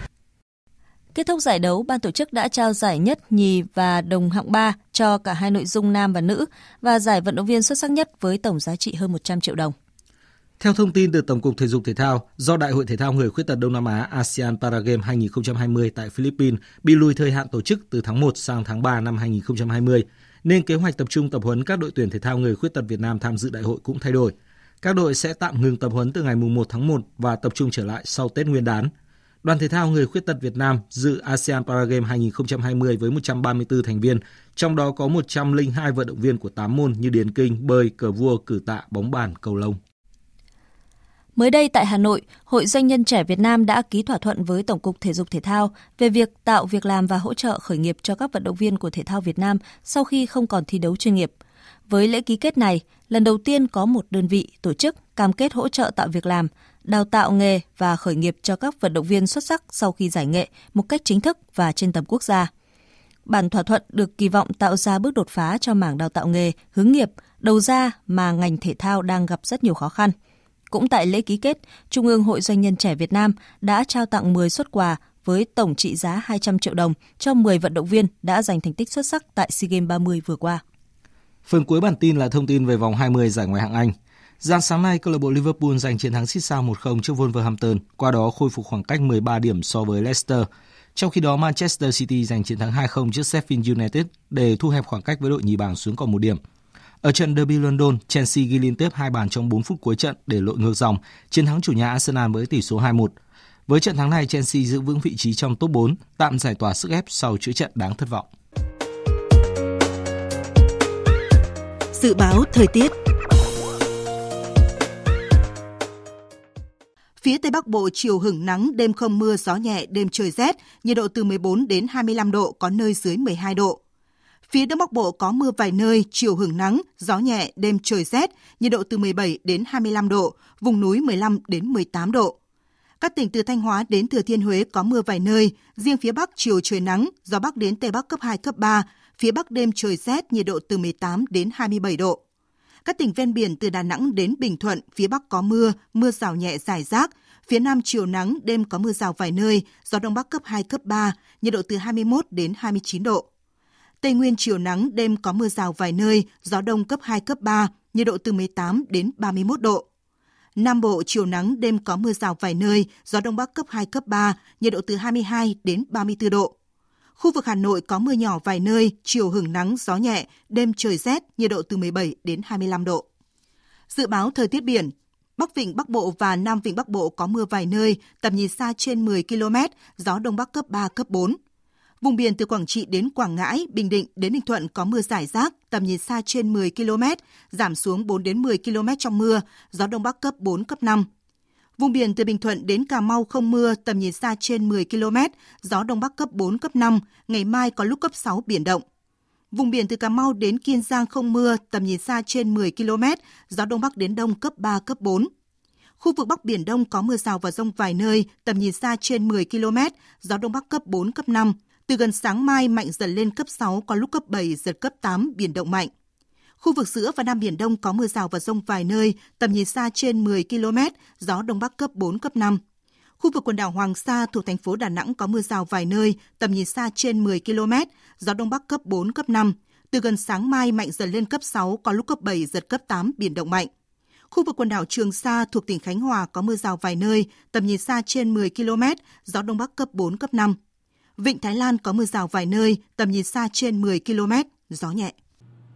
Kết thúc giải đấu, ban tổ chức đã trao giải nhất, nhì và đồng hạng 3 cho cả hai nội dung nam và nữ và giải vận động viên xuất sắc nhất với tổng giá trị hơn 100 triệu đồng. Theo thông tin từ Tổng cục Thể dục Thể thao, do Đại hội Thể thao Người Khuyết tật Đông Nam Á ASEAN Paragames 2020 tại Philippines bị lùi thời hạn tổ chức từ tháng 1 sang tháng 3 năm 2020, nên kế hoạch tập trung tập huấn các đội tuyển thể thao người khuyết tật Việt Nam tham dự đại hội cũng thay đổi. Các đội sẽ tạm ngừng tập huấn từ ngày 1 tháng 1 và tập trung trở lại sau Tết Nguyên đán. Đoàn thể thao người khuyết tật Việt Nam dự ASEAN Paragames 2020 với 134 thành viên, trong đó có 102 vận động viên của 8 môn như điền kinh, bơi, cờ vua, cử tạ, bóng bàn, cầu lông. Mới đây tại Hà Nội, Hội Doanh nhân trẻ Việt Nam đã ký thỏa thuận với Tổng cục Thể dục Thể thao về việc tạo việc làm và hỗ trợ khởi nghiệp cho các vận động viên của thể thao Việt Nam sau khi không còn thi đấu chuyên nghiệp. Với lễ ký kết này, lần đầu tiên có một đơn vị, tổ chức cam kết hỗ trợ tạo việc làm, đào tạo nghề và khởi nghiệp cho các vận động viên xuất sắc sau khi giải nghệ một cách chính thức và trên tầm quốc gia. Bản thỏa thuận được kỳ vọng tạo ra bước đột phá cho mảng đào tạo nghề, hướng nghiệp, đầu ra mà ngành thể thao đang gặp rất nhiều khó khăn. Cũng tại lễ ký kết, Trung ương Hội Doanh nhân trẻ Việt Nam đã trao tặng 10 suất quà với tổng trị giá 200 triệu đồng cho 10 vận động viên đã giành thành tích xuất sắc tại SEA Games 30 vừa qua. Phần cuối bản tin là thông tin về vòng 20 giải Ngoại hạng Anh. Rạng sáng nay, câu lạc bộ Liverpool giành chiến thắng sít sao 1-0 trước Wolverhampton, qua đó khôi phục khoảng cách 13 điểm so với Leicester. Trong khi đó, Manchester City giành chiến thắng 2-0 trước Sheffield United để thu hẹp khoảng cách với đội nhì bảng xuống còn 1 điểm. Ở trận derby London, Chelsea ghi liên tiếp 2 bàn trong 4 phút cuối trận để lội ngược dòng, chiến thắng chủ nhà Arsenal với tỷ số 2-1. Với trận thắng này, Chelsea giữ vững vị trí trong top 4, tạm giải tỏa sức ép sau chuỗi trận đáng thất vọng. Dự báo thời tiết. Phía Tây Bắc Bộ chiều hửng nắng, đêm không mưa, gió nhẹ, đêm trời rét, nhiệt độ từ 14 đến 25 độ, có nơi dưới 12 độ. Phía Đông Bắc Bộ có mưa vài nơi, chiều hửng nắng, gió nhẹ, đêm trời rét, nhiệt độ từ 17 đến 25 độ, vùng núi 15 đến 18 độ. Các tỉnh từ Thanh Hóa đến Thừa Thiên Huế có mưa vài nơi, riêng phía Bắc chiều trời nắng, gió Bắc đến Tây Bắc cấp 2, cấp 3, phía Bắc đêm trời rét, nhiệt độ từ 18 đến 27 độ. Các tỉnh ven biển từ Đà Nẵng đến Bình Thuận, phía Bắc có mưa, mưa rào nhẹ rải rác, phía Nam chiều nắng, đêm có mưa rào vài nơi, gió Đông Bắc cấp 2, cấp 3, nhiệt độ từ 21 đến 29 độ. Tây Nguyên chiều nắng, đêm có mưa rào vài nơi, gió đông cấp 2, cấp 3, nhiệt độ từ 18 đến 31 độ. Nam Bộ chiều nắng, đêm có mưa rào vài nơi, gió đông bắc cấp 2, cấp 3, nhiệt độ từ 22 đến 34 độ. Khu vực Hà Nội có mưa nhỏ vài nơi, chiều hửng nắng, gió nhẹ, đêm trời rét, nhiệt độ từ 17 đến 25 độ. Dự báo thời tiết biển. Bắc Vịnh Bắc Bộ và Nam Vịnh Bắc Bộ có mưa vài nơi, tầm nhìn xa trên 10 km, gió đông bắc cấp 3, cấp 4. Vùng biển từ Quảng Trị đến Quảng Ngãi, Bình Định đến Ninh Thuận có mưa rải rác, tầm nhìn xa trên 10 km, giảm xuống 4 đến 10 km trong mưa, gió đông bắc cấp 4, cấp 5. Vùng biển từ Bình Thuận đến Cà Mau không mưa, tầm nhìn xa trên 10 km, gió đông bắc cấp 4, cấp 5, ngày mai có lúc cấp 6, biển động. Vùng biển từ Cà Mau đến Kiên Giang không mưa, tầm nhìn xa trên 10 km, gió đông bắc đến đông cấp 3, cấp 4. Khu vực Bắc Biển Đông có mưa rào và dông vài nơi, tầm nhìn xa trên 10 km, gió đông bắc cấp 4, cấp 5. Từ gần sáng mai mạnh dần lên cấp 6, có lúc cấp 7, giật cấp 8, biển động mạnh. Khu vực giữa và Nam Biển Đông có mưa rào và dông vài nơi, tầm nhìn xa trên 10 km, gió Đông Bắc cấp 4, cấp 5. Khu vực quần đảo Hoàng Sa thuộc thành phố Đà Nẵng có mưa rào vài nơi, tầm nhìn xa trên 10 km, gió Đông Bắc cấp 4, cấp 5. Từ gần sáng mai mạnh dần lên cấp 6, có lúc cấp 7, giật cấp 8, biển động mạnh. Khu vực quần đảo Trường Sa thuộc tỉnh Khánh Hòa có mưa rào vài nơi, tầm nhìn xa trên 10 km, gió Đông Bắc cấp 4, cấp 5. Vịnh Thái Lan có mưa rào vài nơi, tầm nhìn xa trên 10 km, gió nhẹ.